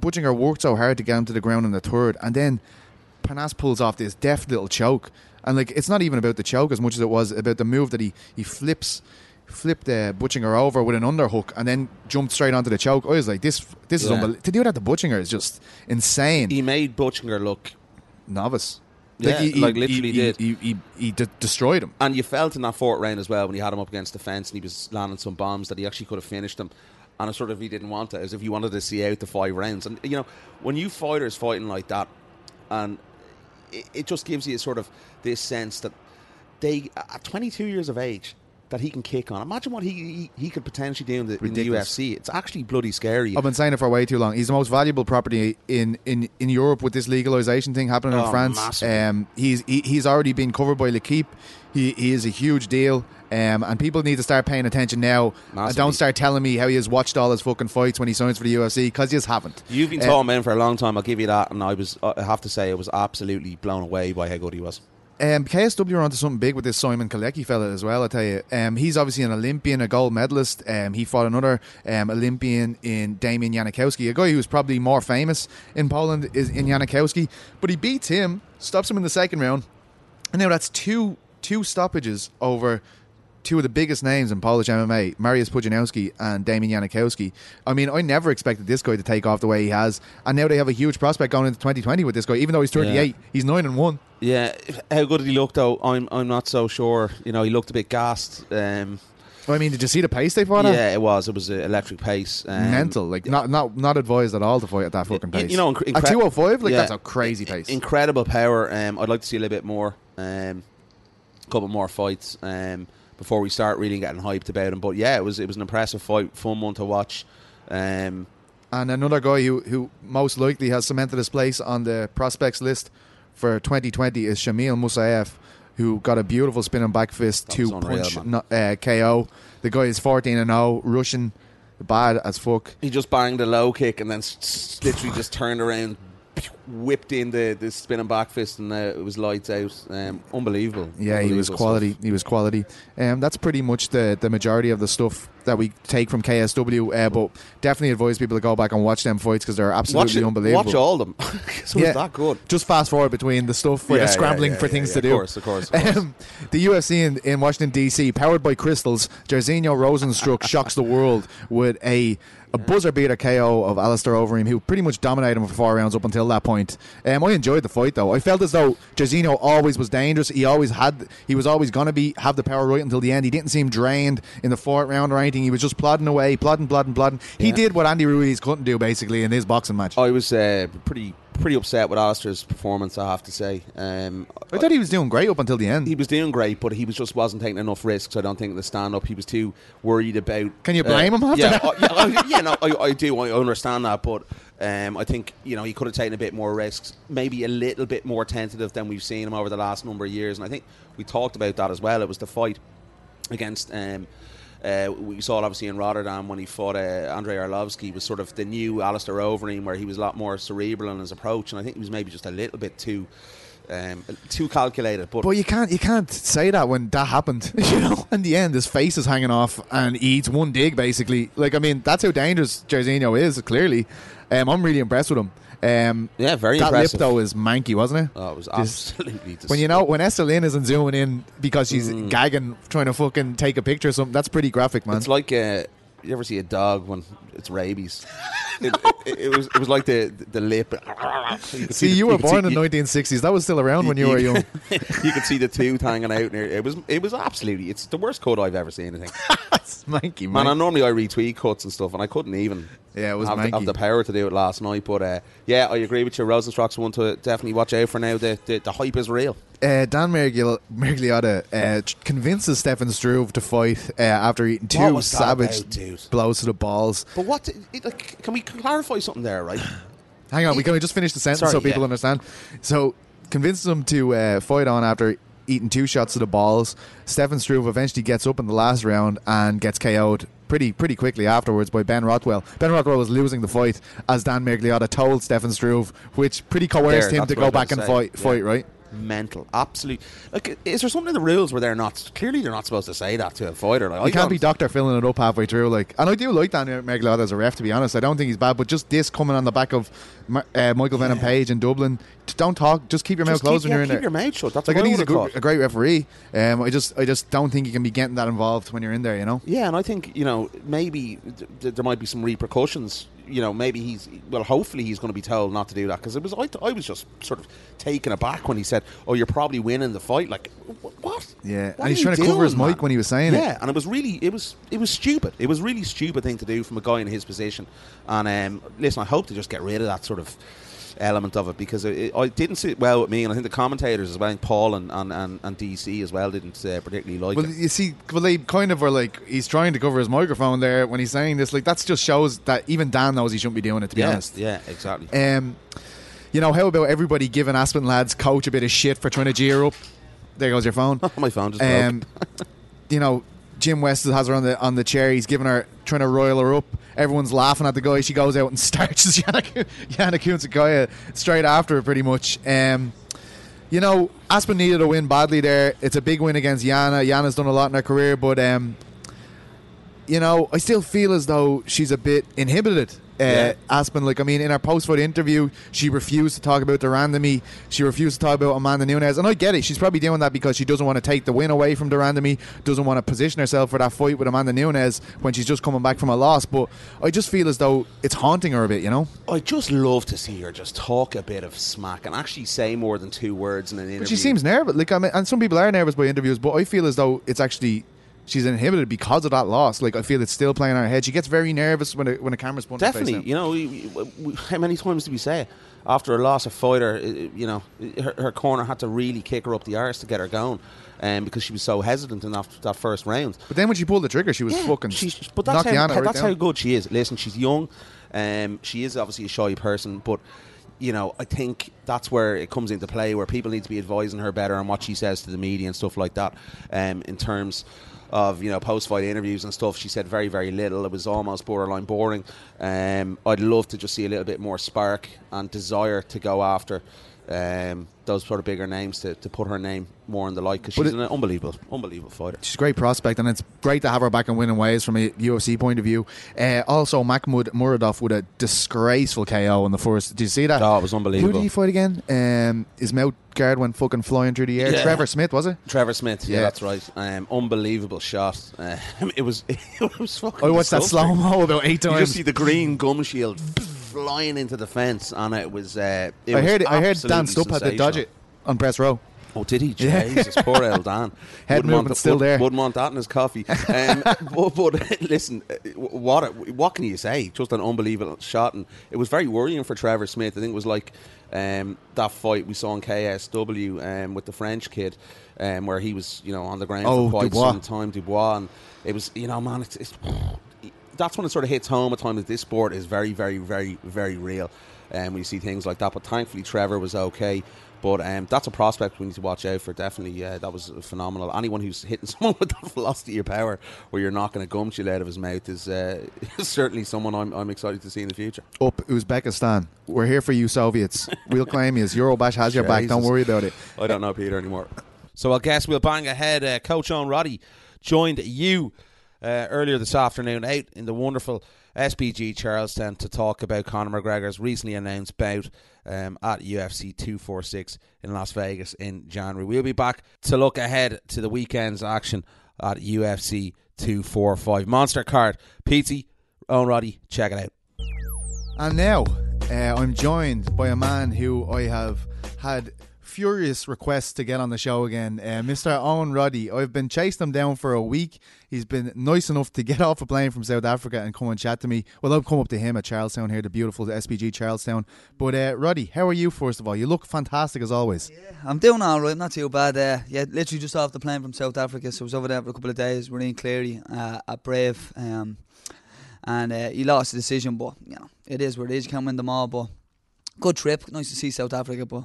Buchinger worked so hard to get him to the ground in the third, and then Parnas pulls off this deft little choke. And, like, it's not even about the choke as much as it was about the move that he, he flips, flipped uh, Buchinger over with an underhook and then jumped straight onto the choke. I was like, this this yeah. is unbelievable. To do that to Buchinger is just insane. He made Buchinger look... novice. Like, yeah, he, he, like literally he, did. He, he, he, he de- destroyed him. And you felt in that fourth round as well when he had him up against the fence and he was landing some bombs that he actually could have finished him. And it's sort of, he didn't want it, as if he wanted to see out the five rounds. And, you know, when you fighters fighting like that, and... it just gives you sort of this sense that they, at twenty-two years of age, that he can kick on. Imagine what he he, he could potentially do in the, in the U F C. It's actually bloody scary. I've been saying it for way too long. He's the most valuable property in, in, in Europe with this legalization thing happening oh, in France. Um, he's he, he's already been covered by L'Equipe. He, he is a huge deal. Um, and people need to start paying attention now. Massively. And don't start telling me how he has watched all his fucking fights when he signs for the U F C, because he just haven't. You've been talking about him for a long time, I'll give you that. And I was, I have to say, I was absolutely blown away by how good he was. Um, K S W are onto something big with this Simon Kolecki fella as well, I tell you. Um, he's obviously an Olympian, a gold medalist. Um, he fought another um, Olympian in Damian Janikowski, a guy who was probably more famous in Poland is in Janikowski. But he beats him, stops him in the second round. And now that's two two stoppages over two of the biggest names in Polish M M A, Mariusz Pudzianowski and Damian Janikowski. I mean, I never expected this guy to take off the way he has, and now they have a huge prospect going into twenty twenty with this guy. Even though he's thirty-eight, yeah. he's nine and one. Yeah, how good did he look though? I'm I'm not so sure. You know, he looked a bit gassed. Um, Oh, I mean, did you see the pace they fought yeah, at? Yeah, it was. It was an electric pace. Um, Mental. Like, not not not advised at all to fight at that fucking pace. You know, incre- incre- at two oh five, like, yeah, that's a crazy pace. Incredible power. Um, I'd like to see a little bit more. Um, a couple more fights um, before we start really getting hyped about him. But, yeah, it was it was an impressive fight. Fun one to watch. Um, and another guy who, who most likely has cemented his place on the prospects list for twenty twenty is Shamil Musaev, who got a beautiful spinning back fist to punch uh, K O. The guy is fourteen and oh, Russian, bad as fuck. He just banged a low kick and then s- literally just turned around, whipped in the, the spinning back fist, and uh, it was lights out. Um, unbelievable. Yeah, unbelievable he was quality. Stuff. He was quality. Um, that's pretty much the, the majority of the stuff that we take from K S W, uh, but definitely advise people to go back and watch them fights because they're absolutely watch unbelievable. Watch all of them. It's yeah. that good. Just fast forward between the stuff where yeah, they're scrambling yeah, yeah, for yeah, things yeah, to of do. Course, of course, of course. Um, the U F C in, in Washington, D C, powered by crystals, Jairzinho Rozenstruik shocks the world with a a buzzer beater K O of Alistair Overeem, who pretty much dominated him for four rounds up until that point. Um, I enjoyed the fight, though. I felt as though Jairzinho always was dangerous. He always had. He was always going to be have the power right until the end. He didn't seem drained in the fourth round or anything. He was just plodding away, plodding, plodding, plodding. Yeah. He did what Andy Ruiz couldn't do, basically, in his boxing match. I was uh, pretty pretty upset with Alistair's performance, I have to say. Um, I thought he was doing great up until the end. He was doing great, but he was just wasn't taking enough risks, I don't think, in the stand-up. He was too worried about... Can you blame uh, him after yeah, that? I, yeah, yeah, no, I, I do. I understand that, but um, I think, you know, he could have taken a bit more risks, maybe a little bit more tentative than we've seen him over the last number of years, and I think we talked about that as well. It was the fight against... Um, Uh, we saw it obviously in Rotterdam when he fought uh, Andrei Arlovski, was sort of the new Alistair Overeem, where he was a lot more cerebral in his approach, and I think he was maybe just a little bit too um, too calculated. But, but you can't you can't say that when that happened, you know. In the end, his face is hanging off, and he eats one dig basically. Like, I mean, that's how dangerous Jairzinho is. Clearly, um, I'm really impressed with him. Um, yeah, very that impressive. That lip though is manky, wasn't it? Oh, it was absolutely just, when you know when Esther Lynn isn't zooming in because she's mm. gagging, trying to fucking take a picture or something. That's pretty graphic, man. It's like uh, you ever see a dog when it's rabies. It, no. it, it was it was like the the lip. So you see, see the, you were you born see, in the nineteen sixties. That was still around when you, you were young. You could see the tooth hanging out. Near, it was it was absolutely. It's the worst cut I've ever seen. I think. It's manky, man. man. I normally I retweet cuts and stuff, and I couldn't even. Yeah, it was manky. Have the power to do it last night, but uh, yeah, I agree with you. Rozenstruik's one to definitely watch out for now. The the, the hype is real. Uh, Dan Mergil- Mergliotta uh, convinces Stefan Struve to fight uh, after eating two savage about, blows to the balls. But what? It, like, can we clarify something there, right? Hang on, it, we can we just finish the sentence sorry, so people yeah. understand? So, convinces him to uh, fight on after eating two shots to the balls. Stefan Struve eventually gets up in the last round and gets K O'd pretty pretty quickly afterwards by Ben Rothwell. Ben Rothwell was losing the fight, as Dan Mergliotta told Stefan Struve, which pretty coerced there, him to go back and fight, yeah. fight, right? Mental, absolutely. Like, is there something in the rules where they're not? Clearly, they're not supposed to say that to a fighter. Like, you I can't be doctor filling it up halfway through. Like, and I do like Dan Mergliotta as a ref. To be honest, I don't think he's bad. But just this coming on the back of uh, Michael yeah. Venom Page in Dublin, don't talk. Just keep your just mouth closed keep, when yeah, you're in there. Keep your mouth shut. That's like, I think he's a, good, a great referee. Um, I just, I just don't think you can be getting that involved when you're in there. You know. Yeah, and I think you know maybe th- there might be some repercussions. You know, maybe he's well. Hopefully, he's going to be told not to do that, because it was. I, I was just sort of taken aback when he said, "Oh, you're probably winning the fight." Like, what? Yeah, what and he's trying to doing, cover his man? mic when he was saying yeah, it. Yeah, and it was really, it was, it was stupid. It was really stupid thing to do from a guy in his position. And um, listen, I hope to just get rid of that sort of element of it, because it, it, I didn't sit well with me, and I think the commentators as well, Paul and, and, and, and D C as well, didn't uh, particularly like well, it. Well, you see, well, they kind of were like, he's trying to cover his microphone there when he's saying this. Like, that just shows that even Dan knows he shouldn't be doing it, to be yeah, honest. Yeah, exactly. Um, you know, how about everybody giving Aspen Lads coach a bit of shit for trying to jeer up? There goes your phone. My phone just broke. Um, you know, Jim West has her on the on the chair. He's giving her, trying to roil her up. Everyone's laughing at the guy. She goes out and starches Yana Kunzakaya straight after her, pretty much. Um, you know, Aspen needed a win badly there. It's a big win against Yana. Yana's done a lot in her career, but um, you know, I still feel as though she's a bit inhibited. Uh, yeah. Aspen, like, I mean, in our post-fight interview, she refused to talk about Durandamy. She refused to talk about Amanda Nunes, and I get it. She's probably doing that because she doesn't want to take the win away from Durandamy, doesn't want to position herself for that fight with Amanda Nunes when she's just coming back from a loss. But I just feel as though it's haunting her a bit, you know. I just love to see her just talk a bit of smack and actually say more than two words in an interview. But she seems nervous, like, I mean, and some people are nervous by interviews, but I feel as though it's actually she's inhibited because of that loss. Like, I feel it's still playing in her head. She gets very nervous when a, when a camera's pointed Definitely. Her face. Definitely. You know, we, we, how many times did we say it? After a loss, a fighter, you know, her, her corner had to really kick her up the arse to get her going, um, because she was so hesitant in that, that first round. But then when she pulled the trigger, she was yeah, fucking she's, but that's, how, right that's how good she is. Listen, she's young. Um, she is obviously a shy person, but... You know, I think that's where it comes into play, where people need to be advising her better on what she says to the media and stuff like that. Um, in terms of, you know, post-fight interviews and stuff, she said very, very little. It was almost borderline boring. Um, I'd love to just see a little bit more spark and desire to go after um, those sort of bigger names, to, to put her name more in the light, because she's it, an unbelievable, unbelievable fighter. She's a great prospect, and it's great to have her back in winning ways from a U F C point of view. Uh, also, Makhmud Muradov with a disgraceful K O in the first. Did you see that? Oh, it was unbelievable. Who did he fight again? Um, his mouth guard went fucking flying through the air. Yeah. Trevor Smith, was it? Trevor Smith, yeah, yeah. That's right. Um, unbelievable shot. Uh, it was it was fucking I watched disgusting. That slow-mo about eight times. You just see the green gum shield flying into the fence, and it was uh, it I, was heard, I heard Dan Stupp had to dodge it on press row. Oh, did he? Jesus, poor old Dan. Head wouldn't movement's the, still would, there. Wouldn't want that in his coffee. Um, but, but listen, what what can you say? Just an unbelievable shot. And it was very worrying for Trevor Smith. I think it was like um, that fight we saw in K S W um, with the French kid, um, where he was, you know, on the ground oh, for quite Dubois. some time, Dubois. And it was, you know, man, it's, it's that's when it sort of hits home at times that this sport is very, very, very, very real. And um, we see things like that. But thankfully, Trevor was okay. But um, that's a prospect we need to watch out for, definitely. Yeah, that was phenomenal. Anyone who's hitting someone with that velocity or power where you're knocking a gum shield out of his mouth is uh, certainly someone I'm, I'm excited to see in the future. Up Uzbekistan. We're here for you, Soviets. We'll claim you. Eurobash has your Jesus. back. Don't worry about it. I don't know Peter anymore. So I guess we'll bang ahead. Uh, Coach Owen Roddy joined you uh, earlier this afternoon out in the wonderful S B G Charlestown to talk about Conor McGregor's recently announced bout um, at U F C two forty-six in Las Vegas in January. We'll be back to look ahead to the weekend's action at U F C two forty-five. Monster card. Petey, Owen Roddy, check it out. And now uh, I'm joined by a man who I have had furious requests to get on the show again, uh, Mister Owen Roddy. I've been chasing him down for a week. He's been nice enough to get off a plane from South Africa and come and chat to me. Well, I've come up to him at Charlestown here, the beautiful S P G Charlestown. But uh, Roddy, how are you first of all? You look fantastic as always. Yeah, I'm doing alright, not too bad. Uh, yeah, literally just off the plane from South Africa, so I was over there for a couple of days. Renee Cleary uh, at Brave, um, and uh, he lost the decision, but you know, it is what it is. You can't win them all, but good trip. Nice to see South Africa, but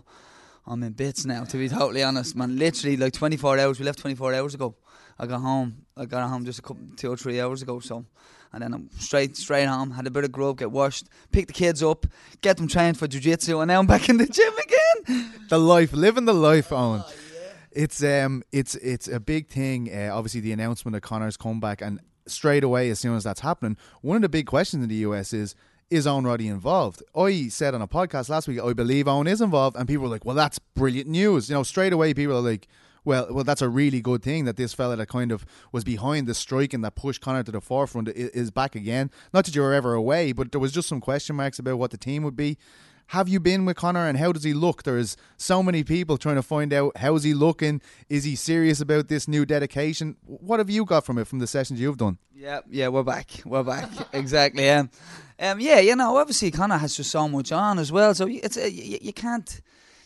I'm in bits now, to be totally honest, man. Literally, like twenty-four hours. We left twenty-four hours ago. I got home. I got home just a couple, two or three hours ago. So, and then I'm straight, straight home. Had a bit of grub, get washed, pick the kids up, get them trained for jiu-jitsu, and now I'm back in the gym again. The life, living the life, Owen. Oh, yeah. It's um, it's it's a big thing. Uh, obviously, the announcement of Conor's comeback, and straight away, as soon as that's happening, one of the big questions in the U S is, is Owen Roddy involved? I said on a podcast last week, I believe Owen is involved, and people were like, well, that's brilliant news. You know, straight away people are like, well, well, that's a really good thing that this fella that kind of was behind the strike and that pushed Conor to the forefront is, is back again. Not that you were ever away, but there was just some question marks about what the team would be. Have you been with Conor, and how does he look? There is so many people trying to find out, how's he looking? Is he serious about this new dedication? What have you got from it, from the sessions you've done? Yeah, yeah, we're back. We're back. Exactly, yeah. Um, yeah, you know, obviously Conor has just so much on as well, so it's uh, you, you can't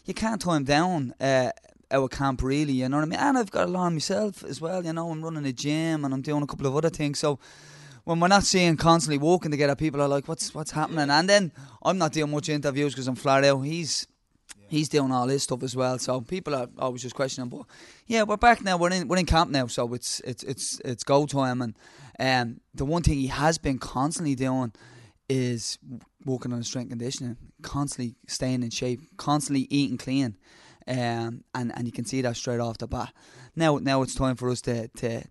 you can't tie him down uh, our camp really, you know what I mean? And I've got a lot on myself as well, you know, I'm running a gym and I'm doing a couple of other things, so when we're not seeing constantly walking together, people are like, what's what's happening? And then I'm not doing much interviews because I'm flat out, he's, yeah. he's doing all his stuff as well, so people are always just questioning, but yeah, we're back now, we're in we're in camp now, so it's, it's, it's, it's go time, and um, the one thing he has been constantly doing is working on his strength conditioning, constantly staying in shape, constantly eating clean, um, and and you can see that straight off the bat. Now now it's time for us to to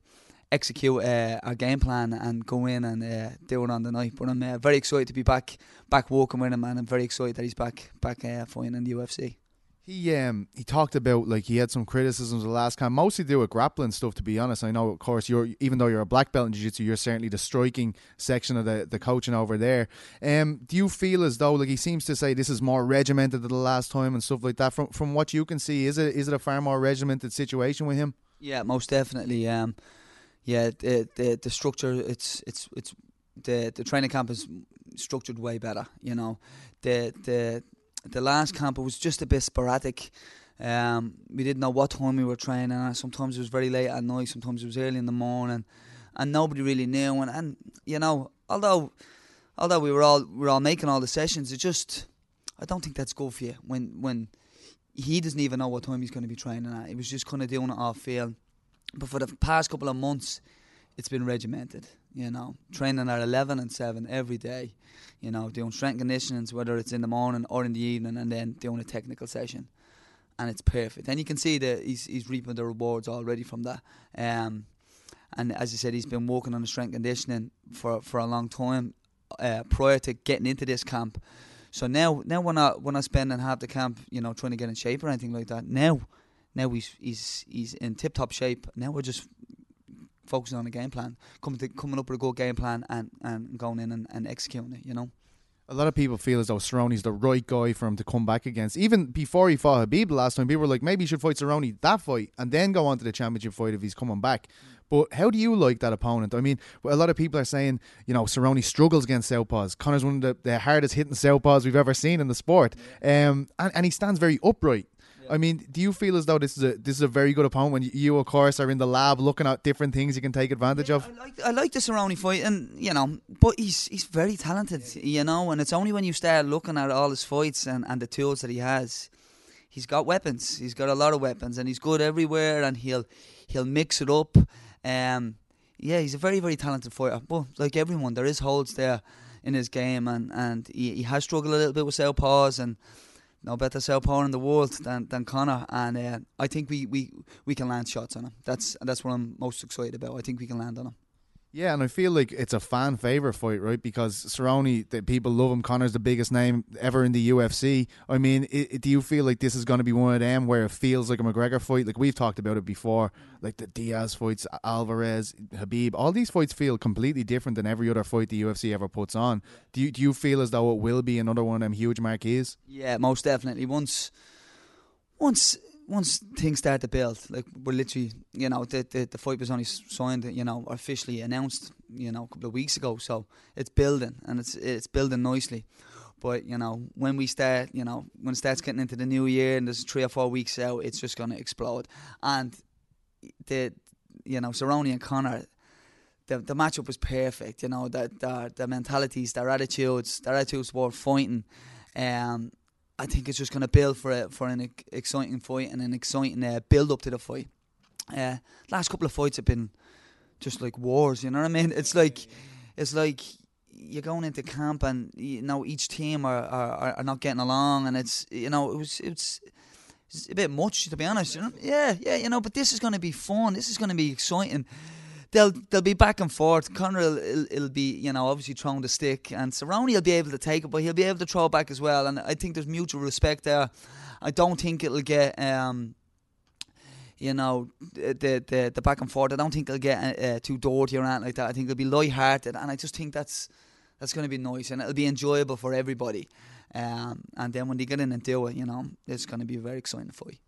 execute uh, our game plan and go in and uh, do it on the night. But I'm uh, very excited to be back back walking with him, and I'm very excited that he's back back uh, fighting in the U F C. He um he talked about, like, he had some criticisms the last time, mostly to do with grappling stuff, to be honest. I know, of course, you're even though you're a black belt in jiu-jitsu, you're certainly the striking section of the, the coaching over there. Um, do you feel as though, like, he seems to say this is more regimented than the last time and stuff like that? From from what you can see, is it is it a far more regimented situation with him? Yeah, most definitely. Um, Yeah, the the, the structure, it's it's it's the the training camp is structured way better. You know, the the the last camp it was just a bit sporadic. Um, we didn't know what time we were training. Sometimes it was very late at night. Sometimes it was early in the morning, and nobody really knew. And, and you know, although although we were all we were all making all the sessions, it just I don't think that's good for you when when he doesn't even know what time he's going to be training at. He was just kind of doing it off field. But for the past couple of months, it's been regimented. You know, training at eleven and seven every day. You know, doing strength conditionings, whether it's in the morning or in the evening, and then doing a technical session. And it's perfect, and you can see that he's he's reaping the rewards already from that. Um, and as I said, he's been working on the strength conditioning for for a long time uh, prior to getting into this camp. So now, now when I when I spend and have the camp, you know, trying to get in shape or anything like that, now, now he's he's he's in tip top shape. Now we're just focusing on the game plan, coming to, coming up with a good game plan, and, and going in and, and executing it. You know. A lot of people feel as though Cerrone's the right guy for him to come back against. Even before he fought Habib last time, people were like, maybe he should fight Cerrone that fight and then go on to the championship fight if he's coming back. But how do you like that opponent? I mean, a lot of people are saying, you know, Cerrone struggles against southpaws. Connor's one of the, the hardest hitting southpaws we've ever seen in the sport. Um, and, and he stands very upright. I mean, do you feel as though this is a this is a very good opponent when you, of course, are in the lab looking at different things you can take advantage yeah, of? I like, I like the Cerrone fight, and you know, but he's he's very talented, yeah. you know, and it's only when you start looking at all his fights and, and the tools that he has. He's got weapons. He's got a lot of weapons, and he's good everywhere, and he'll he'll mix it up. Um, yeah, he's a very, very talented fighter. But like everyone, there is holes there in his game, and, and he, he has struggled a little bit with southpaws and. No better southpaw in the world than, than Connor, and uh, I think we, we, we can land shots on him. That's that's what I'm most excited about. I think we can land on him. Yeah, and I feel like it's a fan favourite fight, right? Because Cerrone, the people love him. Connor's the biggest name ever in the U F C. I mean, it, it, do you feel like this is going to be one of them where it feels like a McGregor fight? Like we've talked about it before, like the Diaz fights, Alvarez, Habib. All these fights feel completely different than every other fight the U F C ever puts on. Do you do you feel as though it will be another one of them huge marquees? Yeah, most definitely. Once, once. Once things start to build, like we're literally, you know, the, the the fight was only signed, you know, officially announced, you know, a couple of weeks ago. So it's building, and it's it's building nicely. But you know, when we start, you know, when it starts getting into the new year and there's three or four weeks out, it's just gonna explode. And the, you know, Cerrone and Connor, the the matchup was perfect. You know, that their, their mentalities, their attitudes, their attitudes were fighting. Um. I think it's just going to build for a, for an exciting fight and an exciting uh, build-up to the fight. Uh, last couple of fights have been just like wars, you know what I mean? It's like it's like you're going into camp and, you know, each team are, are, are not getting along, and it's, you know, it was it's it's a bit much, to be honest. You know? Yeah, yeah, you know, but this is going to be fun. This is going to be exciting. They'll they'll be back and forth. Conor will it'll, it'll be, you know, obviously throwing the stick, and Cerrone will be able to take it, but he'll be able to throw it back as well. And I think there's mutual respect there. I don't think it'll get, um, you know, the the the back and forth. I don't think it'll get uh, too dirty or anything like that. I think it'll be light-hearted, and I just think that's that's going to be nice, and it'll be enjoyable for everybody. Um, and then when they get in and do it, you know, it's going to be a very exciting fight.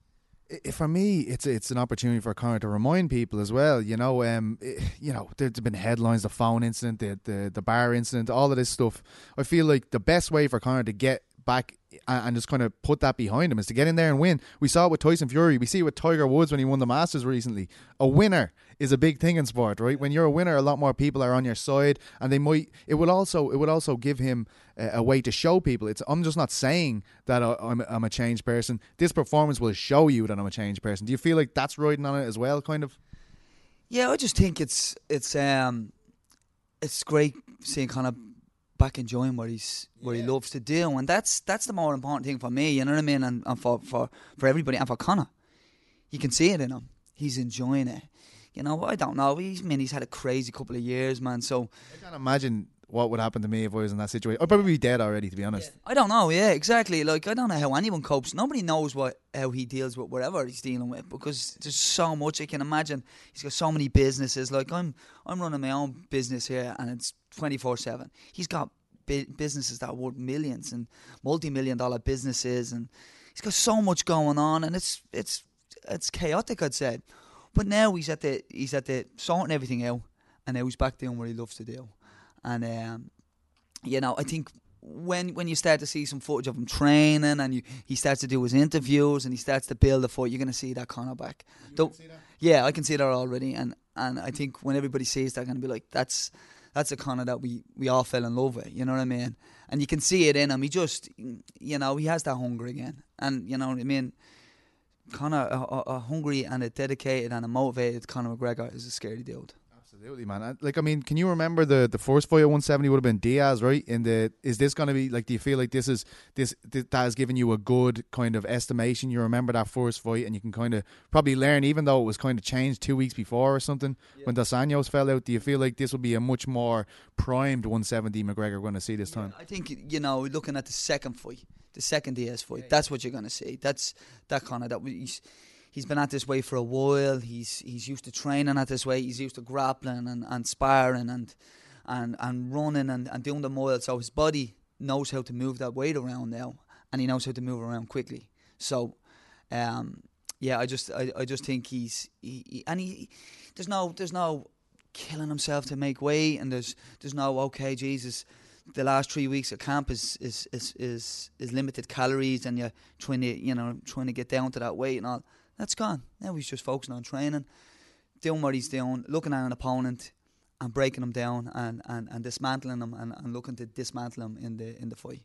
For me, it's it's an opportunity for Conor to remind people as well. You know, um, it, you know, there's been headlines, the phone incident, the, the the bar incident, all of this stuff. I feel like the best way for Conor to get back and just kind of put that behind him is to get in there and win. We saw it with Tyson Fury. We see it with Tiger Woods when he won the Masters recently. A winner is a big thing in sport, right? When you're a winner, a lot more people are on your side, and they might. It would also it would also give him a, a way to show people. It's I'm just not saying that I, I'm I'm a changed person. This performance will show you that I'm a changed person. Do you feel like that's riding on it as well, kind of? Yeah, I just think it's it's um it's great seeing Conor back enjoying what he's what yeah. he loves to do, and that's that's the more important thing for me, you know what I mean, and, and for, for, for everybody, and for Conor. You can see it in him. He's enjoying it. You know, I don't know. He's, I mean, he's had a crazy couple of years, man. So I can't imagine what would happen to me if I was in that situation. I'd probably be dead already, to be honest. Yeah. I don't know. Yeah, exactly. Like I don't know how anyone copes. Nobody knows what how he deals with whatever he's dealing with, because there's so much. I can imagine he's got so many businesses. Like I'm, I'm running my own business here, and it's twenty-four seven. He's got bi- businesses that are worth millions and multi-million dollar businesses, and he's got so much going on, and it's it's it's chaotic, I'd say. But now he's at the he's at the sorting everything out, and now he's back doing what he loves to do. And um, you know, I think when when you start to see some footage of him training, and you, he starts to do his interviews, and he starts to build a fight, you're gonna see that Conor back. Don't, can see that? Yeah, I can see that already, and and I think when everybody sees that, they're gonna be like, that's that's a Conor that we we all fell in love with. You know what I mean? And you can see it in him. He just, you know, he has that hunger again, and you know what I mean. Conor, a, a hungry and a dedicated and a motivated Conor McGregor is a scary dude. Absolutely, man. Like, I mean, can you remember the, the first fight at one seventy would have been Diaz, right? In the is this going to be like? Do you feel like this is this that has given you a good kind of estimation? You remember that first fight, and you can kind of probably learn, even though it was kind of changed two weeks before or something. Yeah. When Dos Anjos fell out, do you feel like this will be a much more primed one seventy McGregor we're going to see this yeah, time? I think you know, looking at the second fight. The second Diaz fight, yeah, that's what you're gonna see. That's that kind of that. He's he's been at this way for a while. He's he's used to training at this way. He's used to grappling and, and sparring and and and running and, and doing the miles. So his body knows how to move that weight around now, and he knows how to move around quickly. So, um, yeah, I just I, I just think he's he, he and he there's no there's no killing himself to make weight, and there's there's no okay Jesus. The last three weeks of camp is is, is, is is limited calories, and you're trying to you know trying to get down to that weight and all. That's gone. Now he's just focusing on training, doing what he's doing, looking at an opponent, and breaking him down and, and, and dismantling him and, and looking to dismantle him in the in the fight.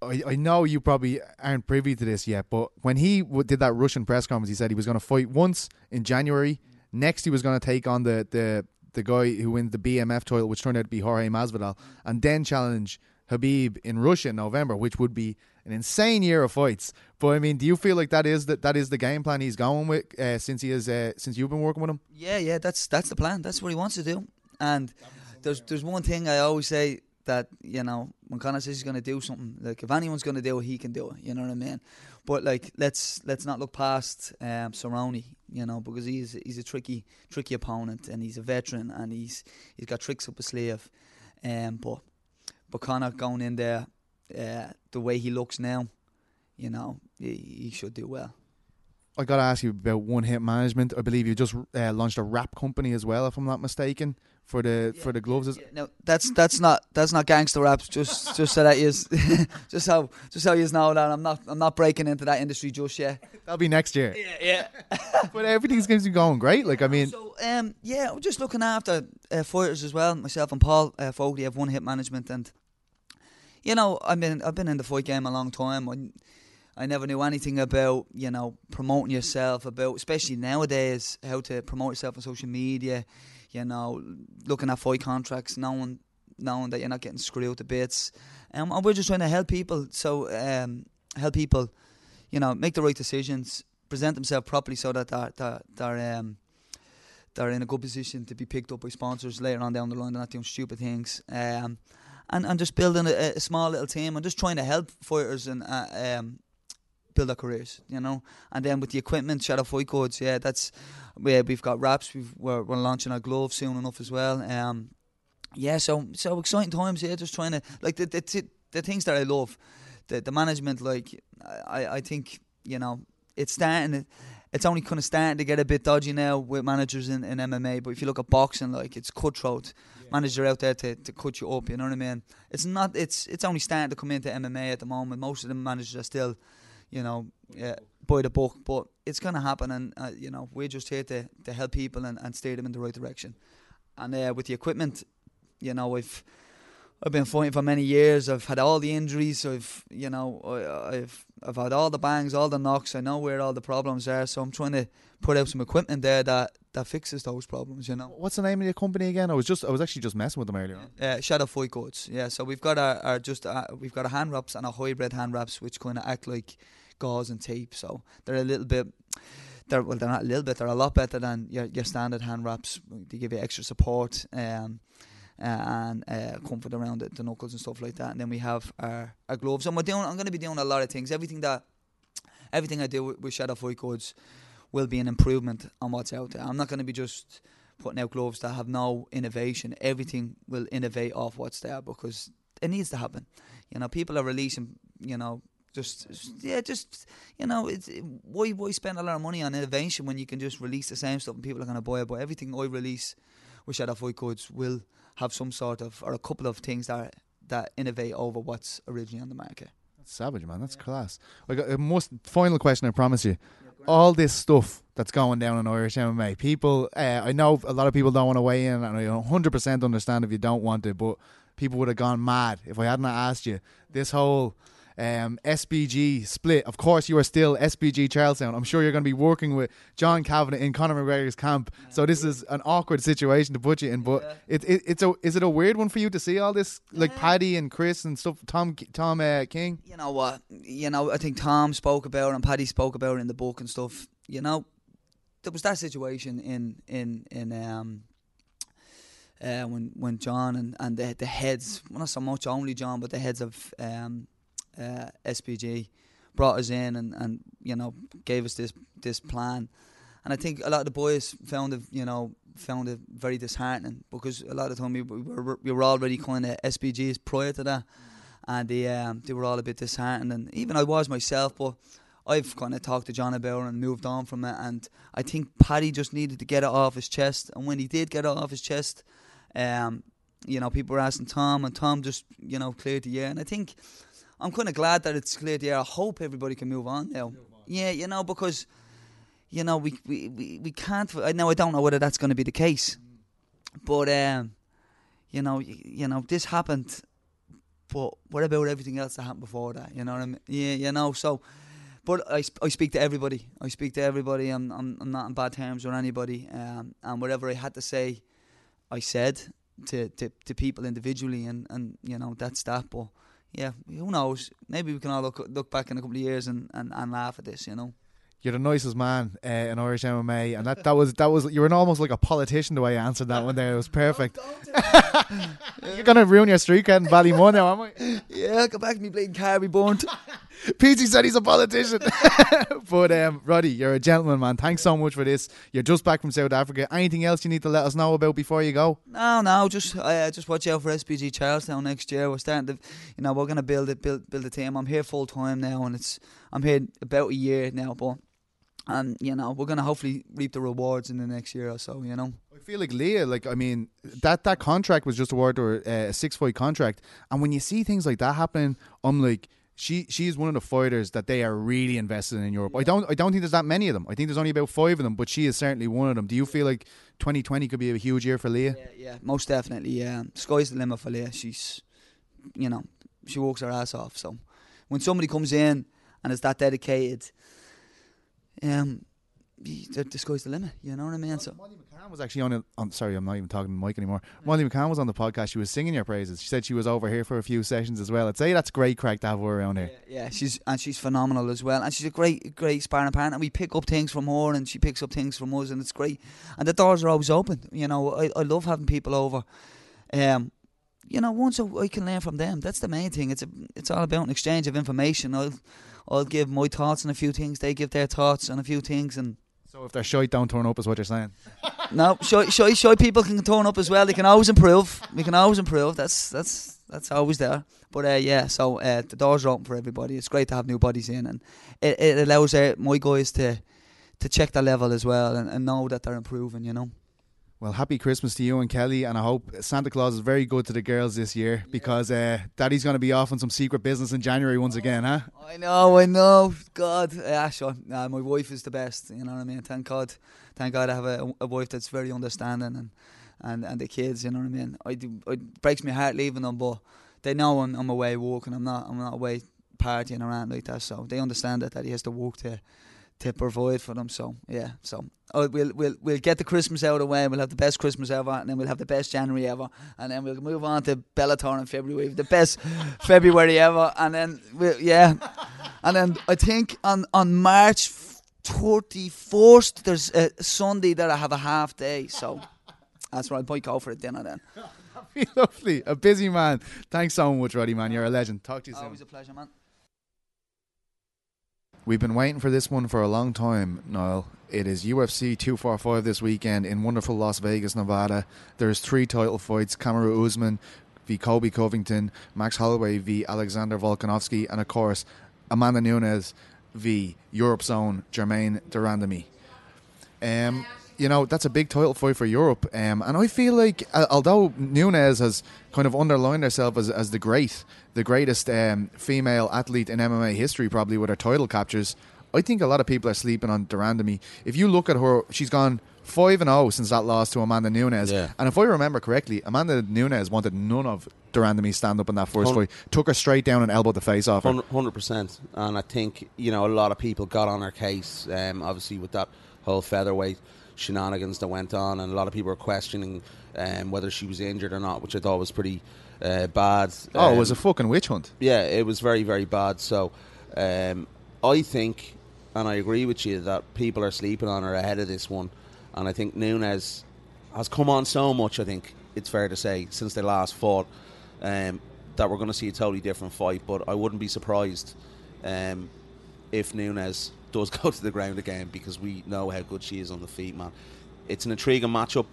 I, I know you probably aren't privy to this yet, but when he w- did that Russian press conference, he said he was going to fight once in January. Next, he was going to take on the the. the guy who wins the B M F title, which turned out to be Jorge Masvidal, and then challenge Khabib in Russia in November, which would be an insane year of fights. But I mean, do you feel like that is the, that is the game plan he's going with uh, since he is uh, since you've been working with him? Yeah, yeah, that's that's the plan. That's what he wants to do. And there's there's one thing I always say that you know when Conor says he's going to do something, like if anyone's going to do it, he can do it. You know what I mean? But like let's let's not look past um, Cerrone, you know, because he's he's a tricky tricky opponent, and he's a veteran, and he's he's got tricks up his sleeve. Um, but but Conor going in there, uh, the way he looks now, you know, he, he should do well. I got to ask you about One Hit Management. I believe you just uh, launched a wrap company as well, if I'm not mistaken, for the yeah, for the gloves. Yeah, no, that's that's not that's not gangster raps. Just just so that you just how just how you know that I'm not I'm not breaking into that industry just yet. That'll be next year. Yeah, yeah. But everything's going to be going great. Like I mean, so um, yeah, I'm just looking after uh, fighters as well. Myself and Paul uh, Fogarty have One Hit Management, and you know, I've been I've been in the fight game a long time. I, I never knew anything about, you know, promoting yourself, about, especially nowadays, how to promote yourself on social media, you know, looking at fight contracts, knowing knowing that you're not getting screwed to bits. Um, and we're just trying to help people, so um, help people, you know, make the right decisions, present themselves properly so that they're, they're, they're, um, they're in a good position to be picked up by sponsors later on down the line. They're not doing stupid things. Um, and, and just building a, a small little team and just trying to help fighters and... Uh, um, build our careers, you know. And then with the equipment, Shadow Fight Codes, yeah, that's where we've got wraps. We've, we're, we're launching our gloves soon enough as well. Um, yeah, so so exciting times. Yeah, just trying to like the the, t- the things that I love, the the management. Like I, I think you know it's starting. It's only kind of starting to get a bit dodgy now with managers in, in M M A. But if you look at boxing, like it's cutthroat. Yeah. Manager out there to, to cut you up. You know what I mean? It's not. It's it's only starting to come into M M A at the moment. Most of the managers are still. You know, yeah, by the book, but it's going to happen, and uh, you know, we're just here to, to help people and, and steer them in the right direction. And uh, with the equipment, you know, I've I've been fighting for many years. I've had all the injuries. I've you know, I, I've I've had all the bangs, all the knocks. I know where all the problems are, so I'm trying to put out some equipment there that, that fixes those problems. You know, what's the name of the company again? I was just I was actually just messing with them earlier. Yeah, uh, Shadow Fight Codes. Yeah, so we've got our, our just our, we've got our hand wraps and our hybrid hand wraps, which kind of act like gauze and tape, so they're a little bit they're well they're not a little bit they're a lot better than your, your standard hand wraps. They give you extra support um, and uh, comfort around the, the knuckles and stuff like that. And then we have our, our gloves, and we're doing I'm going to be doing a lot of things. Everything that everything I do with, with Shadow Fight Codes will be an improvement on what's out there. I'm not going to be just putting out gloves that have no innovation. Everything will innovate off what's there, because it needs to happen. You know, people are releasing, you know, Just, yeah, just, you know, it's, why, why spend a lot of money on innovation when you can just release the same stuff and people are going to buy it? But everything I release with Shadow Fight Goods will have some sort of, or a couple of things that that innovate over what's originally on the market. That's savage, man. That's yeah. class. I got a most final question, I promise you. All this stuff that's going down in Irish M M A, people, uh, I know a lot of people don't want to weigh in, and I one hundred percent understand if you don't want to, but people would have gone mad if I hadn't asked you. This whole um, S B G split, of course you are still S B G Charlestown. I'm sure you're going to be working with John Kavanagh in Conor McGregor's camp, yeah, so this yeah. is an awkward situation to put you in, but yeah. it, it, it's a, is it a weird one for you to see all this, like yeah. Paddy and Chris and stuff, Tom Tom uh, King? You know what, you know, I think Tom spoke about it and Paddy spoke about it in the book and stuff, you know, there was that situation in, in, in, um, Uh, when when John and, and the the heads, well, not so much only John, but the heads of um, uh, S P G brought us in and, and you know gave us this this plan, and I think a lot of the boys found it you know found it very disheartening because a lot of the time we were we were already kind of S P Gs prior to that, and they um, they were all a bit disheartened, and even I was myself, but I've kind of talked to John about it and moved on from it, and I think Paddy just needed to get it off his chest, and when he did get it off his chest. Um, you know, people were asking Tom, and Tom just, you know, cleared the air. And I think I'm kind of glad that it's cleared the air. I hope everybody can move on now. Move on. Yeah, you know, because, you know, we we, we, we can't. Now, I don't know whether that's going to be the case. But, um, you know, you, you know, this happened. But what about everything else that happened before that? You know what I mean? Yeah, you know, so. But I, sp- I speak to everybody. I speak to everybody. I'm, I'm, I'm not on bad terms with anybody. Um, and whatever I had to say, I said to, to, to people individually, and, and you know that's that. But yeah, who knows? Maybe we can all look look back in a couple of years and, and, and laugh at this. You know, you're the nicest man uh, in Irish M M A, and that, that was that was you were almost like a politician the way you answered that one there. It was perfect. You're gonna ruin your street cred in Ballymun now, am I? Yeah, go back to me bleeding Carby burnt. P G said he's a politician. But um, Roddy, you're a gentleman, man. Thanks so much for this. You're just back from South Africa. Anything else you need to let us know about before you go? No, no, just uh, just watch out for S P G Charlestown next year. We're starting to, you know, we're gonna build it, build build a team. I'm here full time now, and it's I'm here about a year now, but. And, you know, we're going to hopefully reap the rewards in the next year or so, you know. I feel like Leah, like, I mean, that, that contract was just awarded to her, uh, a six-fight contract. And when you see things like that happening, I'm like, she she's one of the fighters that they are really invested in in Europe. Yeah. I don't I don't think there's that many of them. I think there's only about five of them, but she is certainly one of them. Do you feel like twenty twenty could be a huge year for Leah? Yeah, yeah, most definitely, yeah. Sky's the limit for Leah. She's, you know, she works her ass off. So when somebody comes in and is that dedicated... Um, the, the sky's the limit, you know what I mean? So Molly McCann was actually on, a, on sorry I'm not even talking to Mike anymore yeah. Molly McCann was on the podcast. She was singing your praises. She said she was over here for a few sessions as well. I'd say that's great crack to have her around here. Yeah, yeah, she's and she's phenomenal as well, and she's a great great sparring partner. We pick up things from her and she picks up things from us, and it's great, and the doors are always open. You know, I, I love having people over. Um, you know, once I, I can learn from them, that's the main thing. It's a, it's all about an exchange of information. I'll I'll give my thoughts on a few things. They give their thoughts on a few things. And so if they're shy, don't turn up is what you're saying. No, shy, shy, shy people can turn up as well. They can always improve. We can always improve. That's that's that's always there. But uh, yeah, so uh, the doors are open for everybody. It's great to have new bodies in. And it, it allows uh, my guys to, to check their level as well and, and know that they're improving, you know. Well, happy Christmas to you and Kelly, and I hope Santa Claus is very good to the girls this year, because uh, Daddy's going to be off on some secret business in January once oh, again, huh? I know, I know. God, yeah, sure. Nah, my wife is the best, you know what I mean? Thank God. Thank God I have a, a wife that's very understanding, and, and, and the kids, you know what I mean? I do, it breaks my heart leaving them, but they know I'm, I'm away walking. I'm not I'm not away partying around like that, so they understand that, that he has to walk to... to provide for them, so yeah, so oh, we'll we'll we'll get the Christmas out of the way, and we'll have the best Christmas ever, and then we'll have the best January ever, and then we'll move on to Bellator in February, the best February ever, and then we'll, yeah, and then I think on on March thirty-first there's a Sunday that I have a half day, so that's right. I might go for a dinner then. That'd be lovely. A busy man. Thanks so much, Roddy, man. You're a legend. Talk to you soon. Always a pleasure, man. We've been waiting for this one for a long time, Noel. It is U F C two forty-five this weekend in wonderful Las Vegas, Nevada. There's three title fights. Kamaru Usman v. Kobe Covington, Max Holloway v. Alexander Volkanovski, and of course, Amanda Nunes v Europe's own Germaine Durandamy. Um, you know, that's a big title fight for Europe. Um, and I feel like, uh, although Nunes has kind of underlined herself as, as the great, the greatest um, female athlete in M M A history, probably with her title captures, I think a lot of people are sleeping on Durandamy. If you look at her, she's gone five and oh since that loss to Amanda Nunes. Yeah. And if I remember correctly, Amanda Nunes wanted none of Durandamy's stand-up in that first fight. Took her straight down and elbowed the face off her. one hundred percent. And I think, you know, a lot of people got on her case, um, obviously, with that whole featherweight shenanigans that went on. And a lot of people were questioning um, whether she was injured or not, which I thought was pretty uh, bad. Oh, um, it was a fucking witch hunt. Yeah, it was very, very bad. So um, I think... and I agree with you that people are sleeping on her ahead of this one. And I think Nunes has come on so much, I think it's fair to say, since they last fought, um, that we're going to see a totally different fight. But I wouldn't be surprised um, if Nunes does go to the ground again, because we know how good she is on the feet, man. It's an intriguing matchup.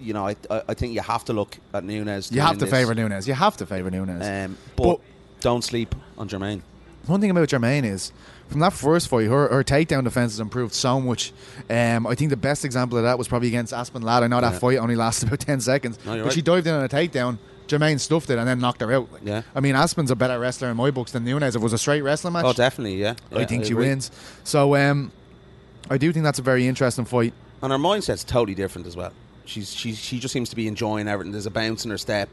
You know, I, I, I think you have to look at Nunes. You have to favour Nunes. You have to favour Nunes. Um, but, but don't sleep on Germaine. One thing about Germaine is, from that first fight, her, her takedown defense has improved so much. Um, I think the best example of that was probably against Aspen Ladd. I know that yeah. fight only lasted about ten seconds. No, but right. She dived in on a takedown, Germaine stuffed it, and then knocked her out. Like, yeah. I mean, Aspen's a better wrestler in my books than Nunes. If it was a straight wrestling match. Oh, definitely, yeah. I yeah, think I she wins. So um, I do think that's a very interesting fight. And her mindset's totally different as well. She's, she's She just seems to be enjoying everything. There's a bounce in her step.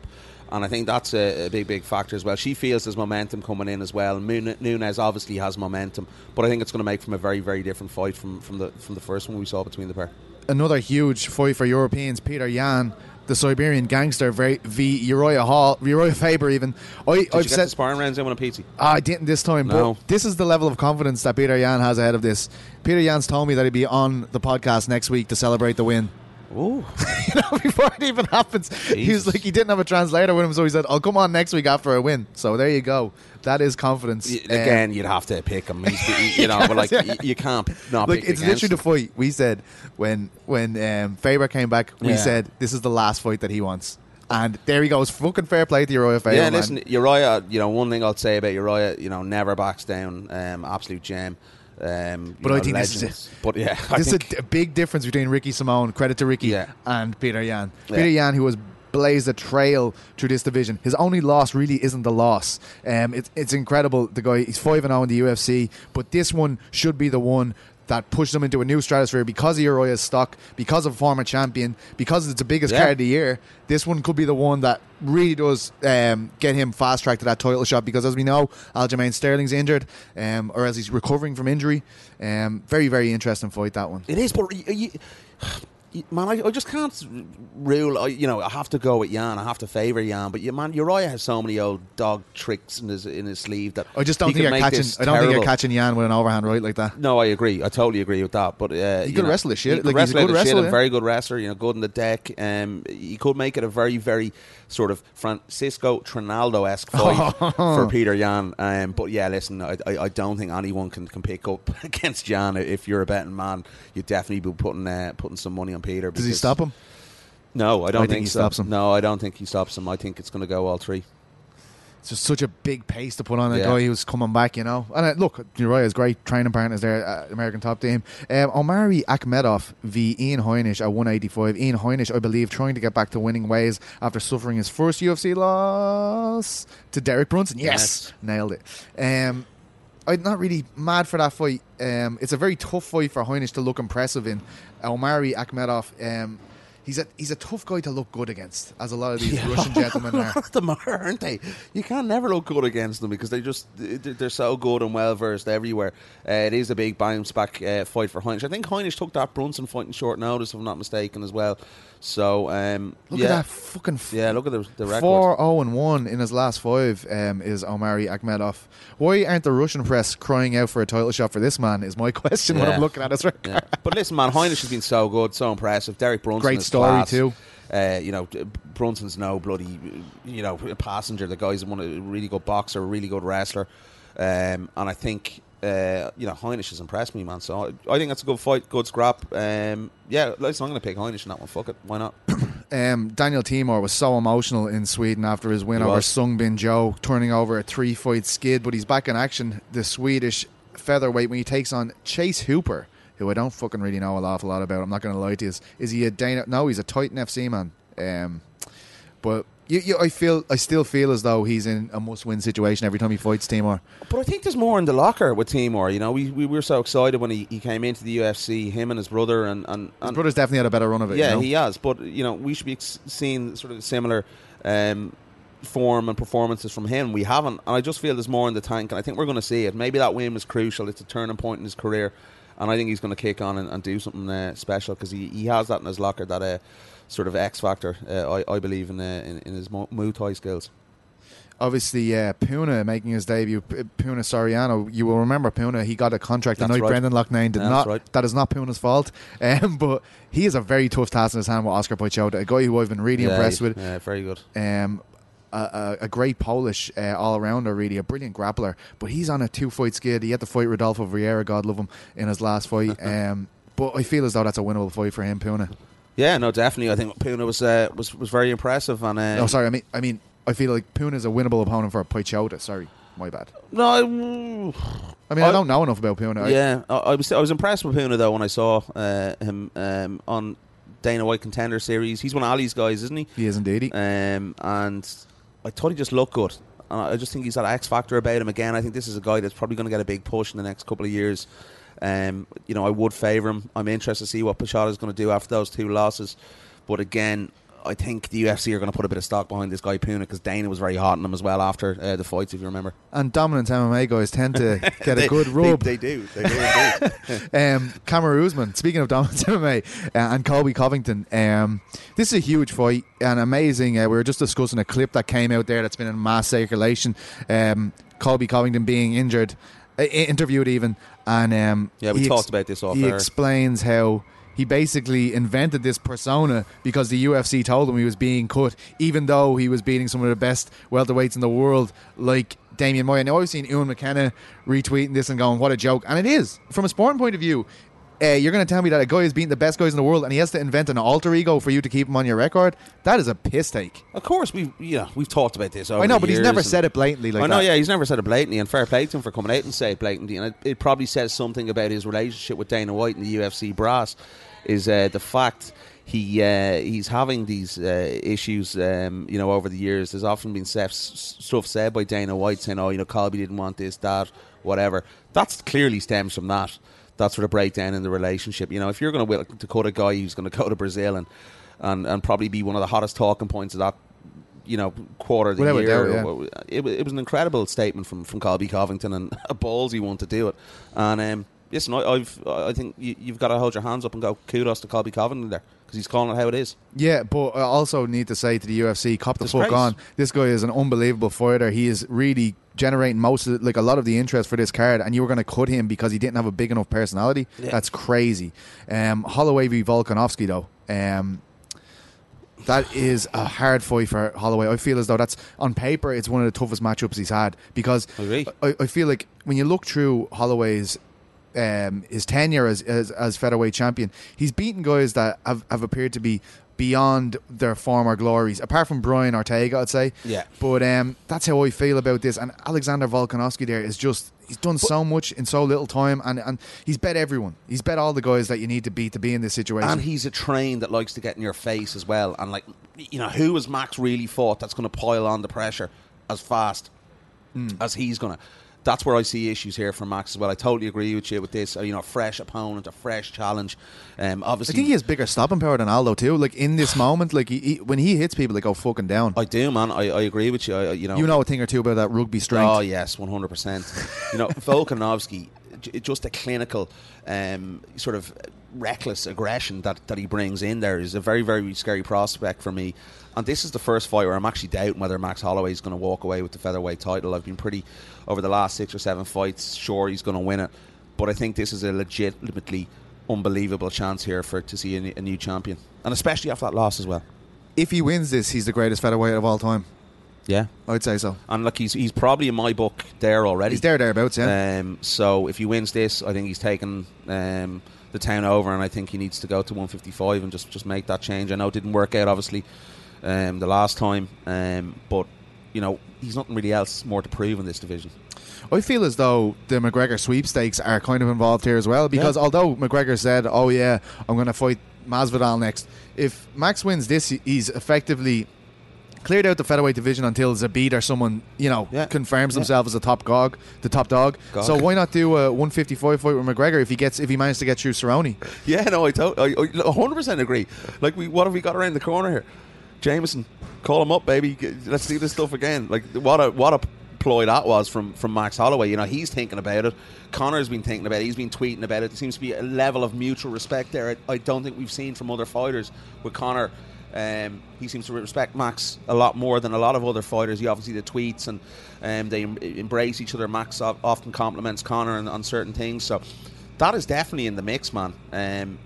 And I think that's a, a big, big factor as well. She feels there's momentum coming in as well. Nunes obviously has momentum, but I think it's going to make from a very, very different fight from, from the from the first one we saw between the pair. Another huge fight for Europeans, Peter Yan, the Siberian gangster, v. Uriah Hall, Uriah Faber even. I, Did I've you get said, the sparring rounds in on a P T? I didn't this time, no. But this is the level of confidence that Peter Yan has ahead of this. Peter Yan's told me that he'd be on the podcast next week to celebrate the win. Ooh. You know, before it even happens, he's like, he didn't have a translator with him, so he said, I'll come on next week after a win. So there you go. That is confidence. Y- again, um, you'd have to pick him. He's, you know, but like, yeah. you can't not like, pick it's literally him. The fight we said when when um, Faber came back, we yeah. said, this is the last fight that he wants. And there he goes. Fucking fair play to Uriah Faber. Yeah, man. Listen, Uriah, you know, one thing I'll say about Uriah, you know, never backs down. Um, absolute gem. Um, but know, I think legends. This is, a, but yeah, I this think. is a, a big difference between Ricky Simon, credit to Ricky, yeah. and Peter Yan. Yeah. Peter Yan, who has blazed a trail through this division, his only loss really isn't the loss. Um, it's it's incredible. The guy, he's five and zero in the U F C, but this one should be the one that pushed him into a new stratosphere because of Uriah's stock, because of a former champion, because it's the biggest yeah. card of the year. This one could be the one that really does um, get him fast-tracked to that title shot because, as we know, Aljamain Sterling's injured, um, or as he's recovering from injury. Um, very, very interesting fight, that one. It is, but... You, you, man, I, I just can't rule... I, you know, I have to go with Jan. I have to favour Jan. But, you, man, Uriah has so many old dog tricks in his in his sleeve that... I just don't think you're catching... I don't think you're catching Jan with an overhand right like that. No, I agree. I totally agree with that. But uh, he could wrestle this shit. He could like, wrestle this shit. Yeah. A very good wrestler. You know, good in the deck. Um, he could make it a very, very... sort of Francisco Trinaldo-esque fight for Peter Yan. Um, but yeah, listen, I, I, I don't think anyone can, can pick up against Yan. If you're a betting man, you'd definitely be putting uh, putting some money on Peter. Does he stop him? No, I don't I think, think he so. stops him. No, I don't think he stops him. I think it's going to go all three. It's just such a big pace to put on a yeah. guy who's coming back, you know. And uh, look, Uriah's great training partners there at American Top Team. Um, Omari Akhmedov v. Ian Heinisch at one eighty-five. Ian Heinisch, I believe, trying to get back to winning ways after suffering his first U F C loss to Derek Brunson. Yes! yes. Nailed it. Um, I'm not really mad for that fight. Um, it's a very tough fight for Heinisch to look impressive in. Omari Akhmedov... Um, He's a he's a tough guy to look good against, as a lot of these yeah. Russian gentlemen are. A lot of them are, aren't they? You can never look good against them because they just they're so good and well versed everywhere. Uh, it is a big bounce back uh, fight for Heinisch. I think Heinisch took that Brunson fight in short notice, if I'm not mistaken, as well. So um, look yeah. at that fucking f- yeah. Look at the, the record. Four zero and one in his last five um, is Omari Akhmedov. Why aren't the Russian press crying out for a title shot for this man? Is my question yeah. when I'm looking at his record. Yeah. But listen, man, Heinisch has been so good, so impressive. Derek Brunson, great stuff. Story too. Uh, you know, Brunson's no bloody, you know, passenger. The guy's one a really good boxer, a really good wrestler, um, and I think uh, you know Heinisch has impressed me, man. So I, I think that's a good fight, good scrap. Um, yeah, listen, I'm going to pick Heinisch in that one. Fuck it, why not? Um, Daniel Timur was so emotional in Sweden after his win he over was. Sungbin Joe, turning over a three-fight skid, but he's back in action, the Swedish featherweight, when he takes on Chase Hooper, who I don't fucking really know an awful lot about. I'm not going to lie to you. Is, is he a Dana? No, he's a Titan F C man. Um, but you, you, I feel, I still feel as though he's in a must-win situation every time he fights Timur. But I think there's more in the locker with Timur. You know, we, we were so excited when he, he came into the U F C, him and his brother. And, and, and his brother's definitely had a better run of it. Yeah, you know? He has. But, you know, we should be seeing sort of similar um, form and performances from him. We haven't. And I just feel there's more in the tank. And I think we're going to see it. Maybe that win was crucial. It's a turning point in his career. And I think he's going to kick on and, and do something uh, special, because he, he has that in his locker, that uh, sort of X factor, uh, I, I believe, in, uh, in in his Muay Thai skills. Obviously, uh, Puna making his debut, Puna Soriano. You will remember Puna. He got a contract. That's I know right. Brendan Loughnane did That's not. Right. That is not Puna's fault. Um, but he is a very tough task in his hand with Oscar Poichoda, a guy who I've been really yeah, impressed with. Yeah, very good. Um, A, a, a great Polish uh, all-rounder, really, a brilliant grappler. But he's on a two-fight skid. He had to fight Rodolfo Vieira, God love him, in his last fight. Um, but I feel as though that's a winnable fight for him, Puna. Yeah, no, definitely. I think Puna was uh, was was very impressive. And uh, no, sorry, I mean, I mean, I feel like Puna's a winnable opponent for Poichoda. Sorry, my bad. No, I, I mean, I, I don't know enough about Puna. Yeah, I, I was I was impressed with Puna though when I saw uh, him um, on Dana White Contender Series. He's one of Ali's guys, isn't he? He is indeed. Um, and I thought he just looked good. And I just think he's that X factor about him again. I think this is a guy that's probably going to get a big push in the next couple of years. Um, you know, I would favour him. I'm interested to see what Poichoda is going to do after those two losses. But again, I think the U F C are going to put a bit of stock behind this guy Puna, because Dana was very hot on him as well after uh, the fights, if you remember. And dominant M M A guys tend to get they, a good rub. They, they do. They do. um, Kamaru Usman, speaking of dominant M M A, uh, and Colby Covington. Um, this is a huge fight and amazing. Uh, we were just discussing a clip that came out there that's been in mass circulation. Um, Colby Covington being injured, uh, interviewed even, and um, yeah, we talked ex- about this off air. He explains how he basically invented this persona because the U F C told him he was being cut, even though he was beating some of the best welterweights in the world, like Damian Maia. Now, I've seen Ewan McKenna retweeting this and going, what a joke. And it is. From a sporting point of view, uh, you're going to tell me that a guy is beating the best guys in the world and he has to invent an alter ego for you to keep him on your record? That is a piss take. Of course, we've, you know, we've talked about this over I know, but he's never said it blatantly like that. I know, yeah, he's never said it blatantly, and fair play to him for coming out and say it blatantly. And it, it probably says something about his relationship with Dana White and the U F C brass. Is uh, the fact he uh, he's having these uh, issues, um, you know, over the years. There's often been stuff said by Dana White saying, oh, you know, Colby didn't want this, that, whatever. That clearly stems from that, that sort of breakdown in the relationship. You know, if you're going to, to cut a guy who's going to go to Brazil and, and, and probably be one of the hottest talking points of that, you know, quarter of the Without year. Doubt, yeah. it, it was an incredible statement from, from Colby Covington, and a ballsy one to do it. And um Listen, I, I've, I think you, you've got to hold your hands up and go kudos to Colby Covington there, because he's calling it how it is. Yeah, but I also need to say to the U F C, cop the Disgrace. Fuck on. This guy is an unbelievable fighter. He is really generating most of, like, a lot of the interest for this card, and you were going to cut him because he didn't have a big enough personality? Yeah. That's crazy. Um, Holloway v. Volkanovski, though. Um, that is a hard fight for Holloway. I feel as though that's, on paper, it's one of the toughest matchups he's had, because I, I, I feel like when you look through Holloway's Um, his tenure as, as as featherweight champion, he's beaten guys that have, have appeared to be beyond their former glories, apart from Brian Ortega, I'd say. Yeah. But um, that's how I feel about this. And Alexander Volkanovski there is just, he's done but, so much in so little time, and, and he's bet everyone. He's bet all the guys that you need to beat to be in this situation. And he's a train that likes to get in your face as well. And, like, you know, who has Max really fought that's going to pile on the pressure as fast mm. as he's going to? That's where I see issues here for Max as well. I totally agree with you with this. You know, a fresh opponent, a fresh challenge. Um, obviously, I think he has bigger stopping power than Aldo too. Like, in this moment, like he, he, when he hits people, they go fucking down. I do, man. I, I agree with you. I, you know, you know a thing or two about that rugby strength. Oh yes, one hundred percent. You know, Volkanovski, just a clinical, um, sort of reckless aggression that, that he brings in there is a very, very scary prospect for me. And this is the first fight where I'm actually doubting whether Max Holloway is going to walk away with the featherweight title. I've been pretty, over the last six or seven fights, sure he's going to win it. But I think this is a legitimately unbelievable chance here for to see a, a new champion. And especially after that loss as well. If he wins this, he's the greatest featherweight of all time. Yeah, I'd say so. And look, he's he's probably in my book there already. He's there, thereabouts, yeah. Um, so if he wins this, I think he's taken um, the town over, and I think he needs to go to one fifty-five and just, just make that change. I know it didn't work out, obviously, um, the last time, um, but, you know, he's nothing really else more to prove in this division. I feel as though the McGregor sweepstakes are kind of involved here as well, because yeah. although McGregor said, oh yeah, I'm going to fight Masvidal next, if Max wins this, he's effectively cleared out the featherweight division until Zabit or someone, you know, yeah. confirms yeah. himself as a top gog, the top dog. Gog. So why not do a one fifty-five fight with McGregor if he gets if he manages to get through Cerrone? Yeah, no, I, to- I, I one hundred percent agree. Like, we, what have we got around the corner here? Jameson, call him up, baby. Let's do this stuff again. Like, what a what a ploy that was from, from Max Holloway. You know, he's thinking about it. Connor's been thinking about it. He's been tweeting about it. There seems to be a level of mutual respect there. I, I don't think we've seen from other fighters with Connor. Um, he seems to respect Max a lot more than a lot of other fighters. He obviously the tweets and um, they em- embrace each other. Max often compliments Connor on, on certain things, so that is definitely in the mix, man. Um,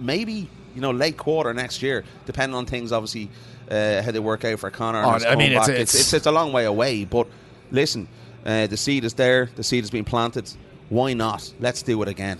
maybe you know late quarter next year, depending on things obviously uh, how they work out for Connor. Oh, I mean, it's, it's, it's it's a long way away, but listen, uh, the seed is there. The seed has been planted. Why not? Let's do it again.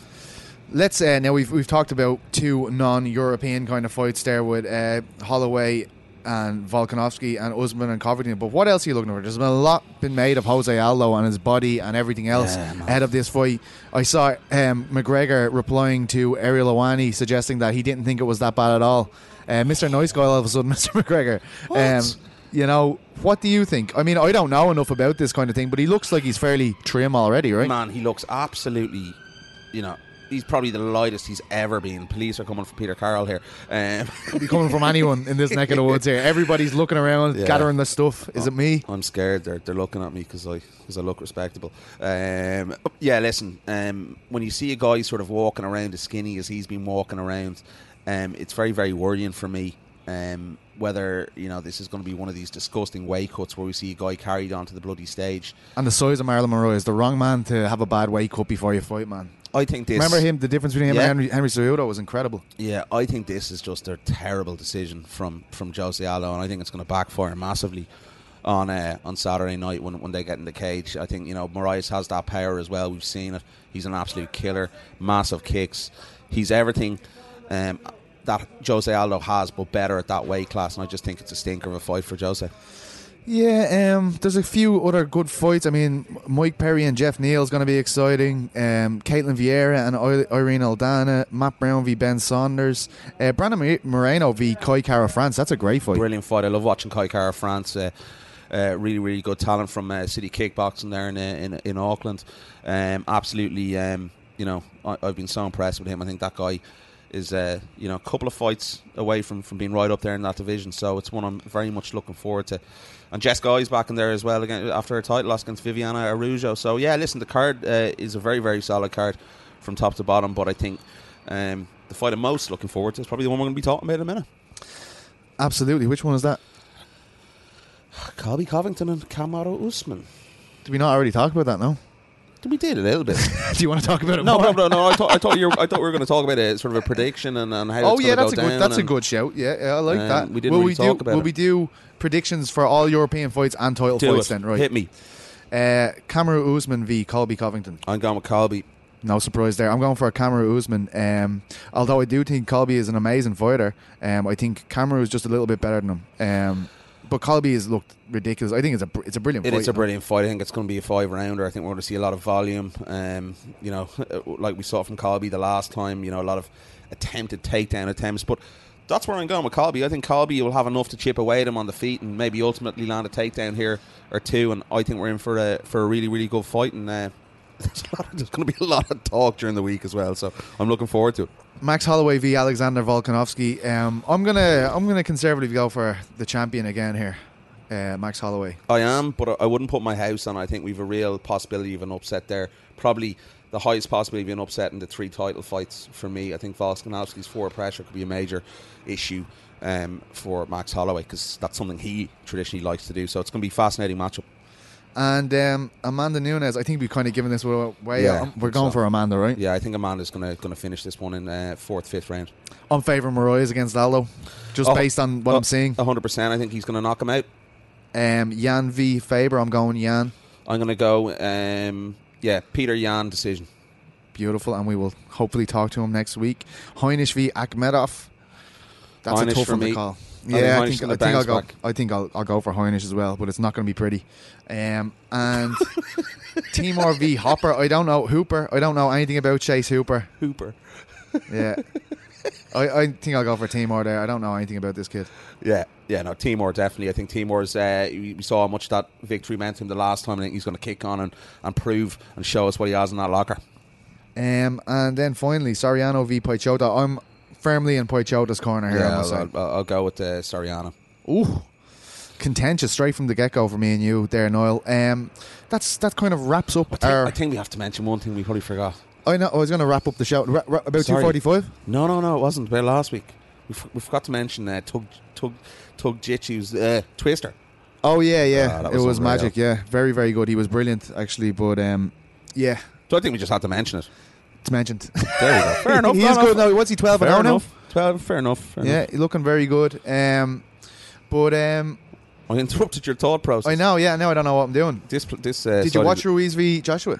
Let's uh, now we've we've talked about two non-European kind of fights there with uh, Holloway and Volkanovski and Usman and Covington. But what else are you looking for? There's been a lot been made of Jose Aldo and his body and everything else yeah, ahead of this fight. I saw um, McGregor replying to Ariel Helwani suggesting that he didn't think it was that bad at all. Uh, Mister Nice Guy, all of a sudden, Mister McGregor. What? Um, you know, what do you think? I mean, I don't know enough about this kind of thing, but he looks like he's fairly trim already, right? Man, he looks absolutely, you know. He's probably the lightest he's ever been. Police are coming for Peter Carroll here. Um. He'll be coming from anyone in this neck of the woods here. Everybody's looking around, yeah. gathering the stuff. Is I'm, it me? I'm scared. They're they're looking at me because I because I look respectable. Um, yeah, listen. Um, when you see a guy sort of walking around as skinny as he's been walking around, um, it's very very worrying for me. Um, whether you know this is going to be one of these disgusting weight cuts where we see a guy carried onto the bloody stage. And the size of Marlon Moraes is the wrong man to have a bad weight cut before you fight, man. I think this. Remember him? The difference between him yeah. and Henry, Henry Cejudo was incredible. Yeah, I think this is just a terrible decision from from Jose Aldo, and I think it's going to backfire massively on uh, on Saturday night when when they get in the cage. I think you know Moraes has that power as well. We've seen it. He's an absolute killer. Massive kicks. He's everything. Um, that Jose Aldo has, but better at that weight class, and I just think it's a stinker of a fight for Jose. Yeah, um, there's a few other good fights. I mean, Mike Perry and Jeff Neal is going to be exciting. Um, Caitlin Vieira and Irene Aldana. Matt Brown v. Ben Saunders. Uh, Brandon Moreno v. Kai Kara France. That's a great fight. Brilliant fight. I love watching Kai Kara France. Uh, uh, really, really good talent from uh, City Kickboxing there in in, in Auckland. Um, absolutely, um, you know, I, I've been so impressed with him. I think that guy is uh, you know a couple of fights away from, from being right up there in that division, so it's one I'm very much looking forward to. And Jess Guy's back in there as well again after her title loss against Viviana Araújo. So yeah, listen, the card uh, is a very very solid card from top to bottom, but I think um, the fight I'm most looking forward to is probably the one we're going to be talking about in a minute. Absolutely. Which one is that? Colby Covington and Kamaru Usman. Did we not already talk about that? No. We did a little bit. Do you want to talk about it? No, more? no, no, no. I thought I thought, you were, I thought we were going to talk about a sort of a prediction and, and how. Oh, it's yeah, that's go a good. That's a good shout. Yeah, yeah I like um, that. We didn't will really we talk do, about. Will it. we do predictions for all European fights and title do fights? It. Then right, hit me. Uh, Kamaru Usman v Colby Covington. I'm going with Colby. No surprise there. I'm going for a Kamaru Usman. Um, although I do think Colby is an amazing fighter. Um, I think Kamaru is just a little bit better than him. Um, But Colby has looked ridiculous. I think it's a br- it's a brilliant. It fight. It is a brilliant fight. I think it's going to be a five rounder. I think we're going to see a lot of volume. Um, you know, like we saw from Colby the last time. You know, a lot of attempted takedown attempts. But that's where I'm going with Colby. I think Colby will have enough to chip away at him on the feet and maybe ultimately land a takedown here or two. And I think we're in for a for a really really good fight. And uh, there's, a lot of, there's going to be a lot of talk during the week as well. So I'm looking forward to it. Max Holloway v. Alexander Volkanovski. Um, I'm gonna I'm gonna conservatively go for the champion again here, uh, Max Holloway. I am, but I wouldn't put my house on. I think we've a real possibility of an upset there. Probably the highest possibility of an upset in the three title fights for me. I think Volkanovski's forward pressure could be a major issue um, for Max Holloway because that's something he traditionally likes to do. So it's going to be a fascinating matchup. And um, Amanda Nunes, I think we've kind of given this away. Yeah, we're going so. for Amanda, right? Yeah, I think Amanda's going to going to finish this one in uh, fourth, fifth round. I'm favouring Moraes against Aldo, just oh, based on what oh, I'm seeing. one hundred percent. I think he's going to knock him out. Um, Jan v. Faber, I'm going Jan. I'm going to go, um, yeah, Peter Jan decision. beautiful, and we will hopefully talk to him next week. Heinisch v. Akhmedov. That's Heinisch a tough one to call. Yeah, I think, I think, I think I'll go. Back. I think I'll, I'll go for Heinisch as well, but it's not going to be pretty. Um, and Timur v. Hopper. I don't know Hooper. I don't know anything about Chase Hooper. Hooper. Yeah. I, I think I'll go for Timur there. I don't know anything about this kid. Yeah, yeah, no, Timur definitely. I think Timur's, uh, we saw how much that victory meant to him the last time, and I think he's going to kick on and, and prove and show us what he has in that locker. Um, and then finally, Soriano v. Paichota. I'm firmly in Paichota's corner here. Yeah, on I'll, I'll, I'll go with uh, Soriano. Ooh, contentious straight from the get-go for me and you there, Noel. Um, that's that kind of wraps up I think, our... I think we have to mention one thing we probably forgot. I know. I was going to wrap up the show ra- ra- about two forty-five. No, no, no. It wasn't. About last week, we, f- we forgot to mention uh, Tug Tug Tug Jitchi's uh, Twister. Oh yeah, yeah. Oh, it was magic. Yeah, very, very good. He was brilliant, actually. But um, yeah. So I think we just had to mention it. It's mentioned. There we go. Fair enough. He's good now. What's he twelve an hour now? Twelve. Fair enough. Fair yeah, enough. Looking very good. Um, but um, I interrupted your thought process. I know. Yeah. Now I don't know what I'm doing. This. This. Uh, Did you watch Ruiz v Joshua?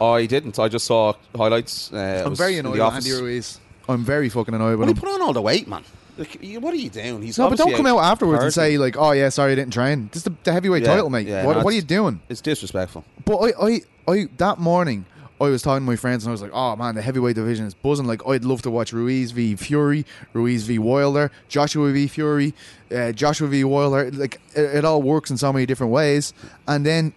I didn't. I just saw highlights. Uh, I'm very annoyed with Andy Ruiz. I'm very fucking annoyed with well, him. He put on all the weight, man. Like, what are you doing? He's no, but don't come out afterwards and say, like, oh, yeah, sorry, I didn't train. This is the, the heavyweight yeah, title, mate. Yeah, what, no, what are you doing? It's disrespectful. But I, I, I, that morning, I was talking to my friends and I was like, oh, man, the heavyweight division is buzzing. Like, I'd love to watch Ruiz v. Fury, Ruiz v. Wilder, Joshua v. Fury, uh, Joshua v. Wilder. Like, it, it all works in so many different ways. And then...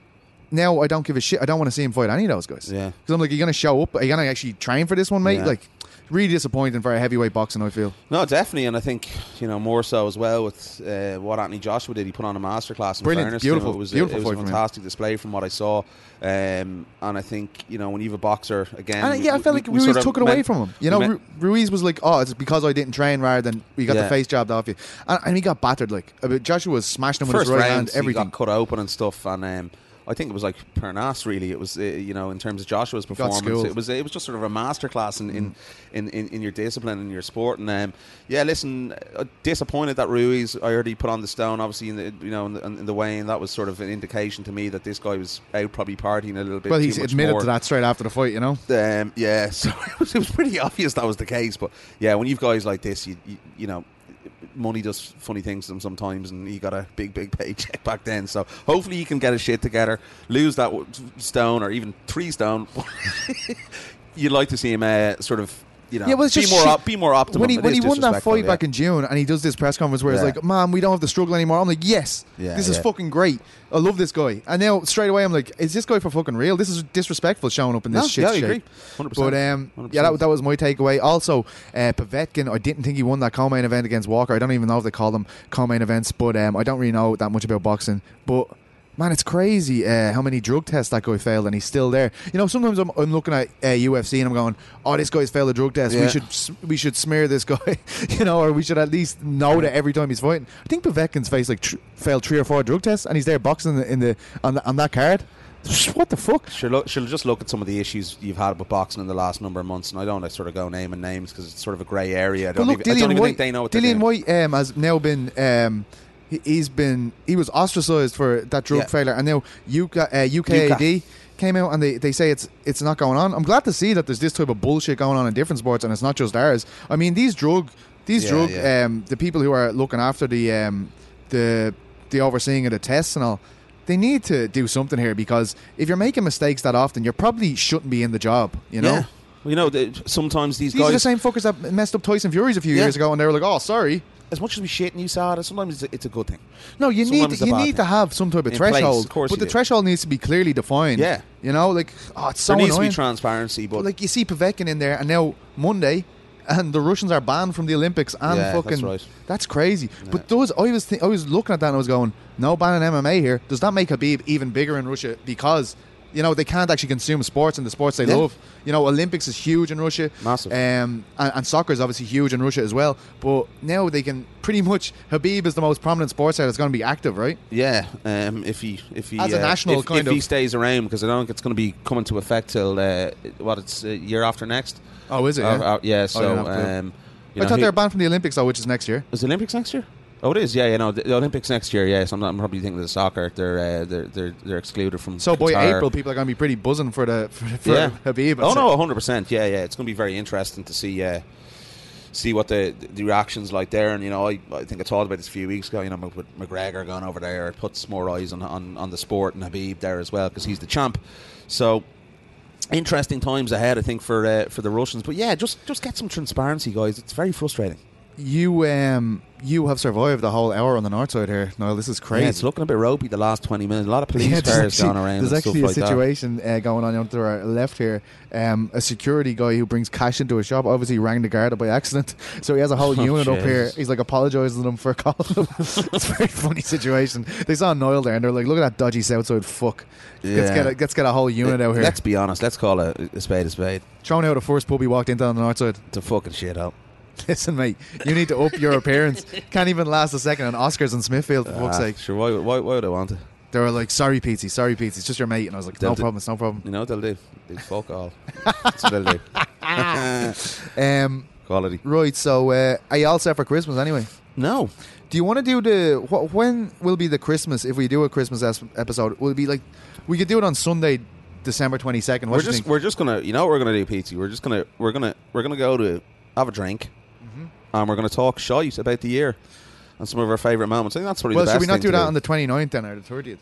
now I don't give a shit. I don't want to see him fight any of those guys. Yeah. Because I'm like, you're going to show up? Are you going to actually train for this one, mate? Yeah. Like, really disappointing for a heavyweight boxing, I feel. No, definitely. And I think, you know, more so as well with uh, what Anthony Joshua did. He put on a masterclass in Brilliant. fairness. Beautiful. It was, Beautiful it was a fantastic display from what I saw. Um, and I think, you know, when you have a boxer, again... And, we, yeah, I felt we, like we Ruiz sort of took it away from him. You know, Ru- Ruiz was like, oh, it's because I didn't train rather than we got yeah. the face jabbed off you. And, and he got battered. Like, Joshua was smashing him with First his right round, hand, everything. He got cut open and stuff. And... Um, I think it was like Pernas, really. It was, uh, you know, in terms of Joshua's performance, it was it was just sort of a masterclass in, in, mm. in, in, in your discipline and your sport. And um, yeah, listen, uh, disappointed that Ruiz, I already put on the stone, obviously, in the, you know, in the, in the way, and that was sort of an indication to me that this guy was out probably partying a little bit. Well, he's admitted more. to that straight after the fight, you know. Um, yeah, so it was, it was pretty obvious that was the case. But yeah, when you've guys like this, you you, you know. Money does funny things to him sometimes, and he got a big, big paycheck back then. So hopefully he can get his shit together, lose that stone or even three stone. You'd like to see him uh, sort of, you know, yeah, well, be, more op- be more optimal. When he, when he won that fight yeah. back in June, and he does this press conference where yeah. it's like, man, we don't have to struggle anymore. I'm like, yes, yeah, this yeah. is fucking great. I love this guy. And now straight away, I'm like, is this guy for fucking real? This is disrespectful showing up in this no, shit. Yeah, I agree. one hundred percent But um, one hundred percent yeah, that, that was my takeaway. Also, uh, Povetkin, I didn't think he won that co-main event against Walker. I don't even know if they call them co-main events, but um, I don't really know that much about boxing. But man, it's crazy uh, how many drug tests that guy failed, and he's still there. You know, sometimes I'm, I'm looking at uh, U F C and I'm going, "Oh, this guy's failed a drug test. Yeah. We should we should smear this guy, you know, or we should at least know that every time he's fighting." I think Povetkin's faced like tr- failed three or four drug tests, and he's there boxing in the, in the on, the, on that card. What the fuck? She'll, look, she'll just look at some of the issues you've had with boxing in the last number of months, and I don't I sort of go naming names because it's sort of a grey area. I don't but look, even, Dillian I don't even White, think they know what Dillian White um, has now been. Um, He's been he was ostracised for that drug yeah. failure, and now U K, uh, U K A D came out and they, they say it's it's not going on. I'm glad to see that there's this type of bullshit going on in different sports, and it's not just ours. I mean, these drug these yeah, drug yeah. Um, the people who are looking after the um, the the overseeing of the tests and all, they need to do something here, because if you're making mistakes that often, you probably shouldn't be in the job, you know. Yeah. Well, you know, the, sometimes these, these guys... These are the same fuckers that messed up Tyson Furies a few yeah. years ago, and they were like, oh, sorry. As much as we shit and you saw it, sometimes it's a, it's a good thing. No, you sometimes need you need thing. to have some type of in threshold. Place, of course but the do. threshold needs to be clearly defined. Yeah. You know, like, oh, it's so there annoying. There needs to be transparency. But, but like, you see Povetkin in there, and now Monday, and the Russians are banned from the Olympics. And yeah, fucking, that's right. That's crazy. Yeah. But those, I was th- I was looking at that, and I was going, no ban in M M A here. Does that make Khabib even bigger in Russia? Because... you know, they can't actually consume sports and the sports they yeah. love. You know, Olympics is huge in Russia. Massive. Um, and, and soccer is obviously huge in Russia as well. But now they can pretty much... Khabib is the most prominent sports star that's going to be active, right? Yeah. Um, if he... if he As a uh, national if, kind if of... If he stays around, because I don't think it's going to be coming to effect till, uh, what, it's a year after next. Oh, is it? Uh, yeah. Uh, yeah, so... Oh, yeah, um, you know, I thought he, they were banned from the Olympics, though, which is next year. Is the Olympics next year? Oh, it is. Yeah, you know, the, the Olympics next year. Yeah, so I'm, I'm probably thinking of the soccer. They're uh, they're, they're they're excluded from. So Qatar. By April, people are going to be pretty buzzing for the for, for yeah. Habib. Oh no, one hundred percent. Yeah, yeah. It's going to be very interesting to see uh, see what the the reactions like there. And you know, I, I think I talked about this a few weeks ago. You know, with McGregor going over there, it puts more eyes on on, on the sport and Habib there as well because he's the champ. So. Interesting times ahead, I think, for uh, for the Russians. But yeah, just just get some transparency, guys. It's very frustrating. You um you have survived the whole hour on the north side here, Noel. This is crazy. Yeah, it's looking a bit ropey the last twenty minutes. A lot of police yeah, cars actually, going around. There's and actually stuff a like situation that. Uh, going on to our left here. Um, a security guy who brings cash into a shop obviously rang the guard up by accident. So he has a whole oh, unit geez. up here. He's like apologising to them for calling him. It's a very funny situation. They saw Noel there and they're like, look at that dodgy Southside fuck. Yeah. Let's get a, let's get a whole unit it, out here. Let's be honest. Let's call a, a spade a spade. Thrown out the first pub he walked into on the north side. To fucking shit up. Listen, mate, you need to up your appearance. Can't even last a second on Oscars and Smithfield, for ah, fuck's sake. Sure, why, why, why would I want it? They were like, sorry, Petey, sorry, Petey, it's just your mate. And I was like, they'll no do, problem, it's no problem. You know what they'll do? They fuck all. That's what they'll do. um, Quality. Right, so uh, are you all set for Christmas anyway? No. Do you want to do the... Wh- when will be the Christmas, if we do a Christmas es- episode? Will it be like... We could do it on Sunday, December twenty-second. What we're do just, you think? We're just going to... You know what we're going to do, Petey? We're just going to... We're going to... We're going to go to... Have a drink. Mm-hmm. And we're going to talk shite about the year and some of our favourite moments. I think that's probably well, the best thing. Well, should we not do that do. on the twenty-ninth then or the thirtieth?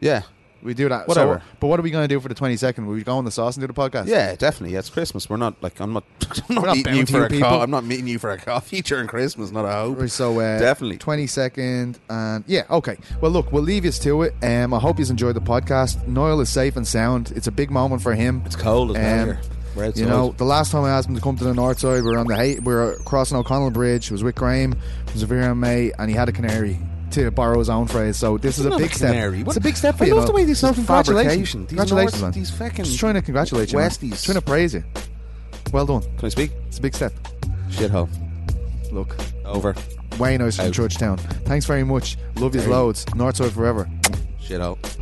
Yeah. We do that. Whatever. So, but what are we going to do for the twenty-second? Will we go on the sauce and do the podcast? Yeah, definitely. Yeah, it's Christmas. We're not like I'm not. I'm not, not meeting you for a coffee. I'm not meeting you for a coffee during Christmas. Not a hope. So uh, definitely twenty-second and yeah. Okay. Well, look, we'll leave you to it. Um, I hope you enjoyed the podcast. Noel is safe and sound. It's a big moment for him. It's cold as um, well here. You know, the last time I asked him to come to the north side, we were on the hay- we were crossing O'Connell Bridge. It was with Graham, it was Vera May, and he had a canary, to borrow his own phrase. So this is a big step. Canary. It's a big step for I you. I love know. the way these self congratulations, congratulations, man. These fucking just trying to congratulate you, Westies, just trying to praise you. Well done. Can I speak? It's a big step. Shithole. Look, over. Wayne House from Georgetown. Thanks very much. Love you loads. North side forever. Shithole.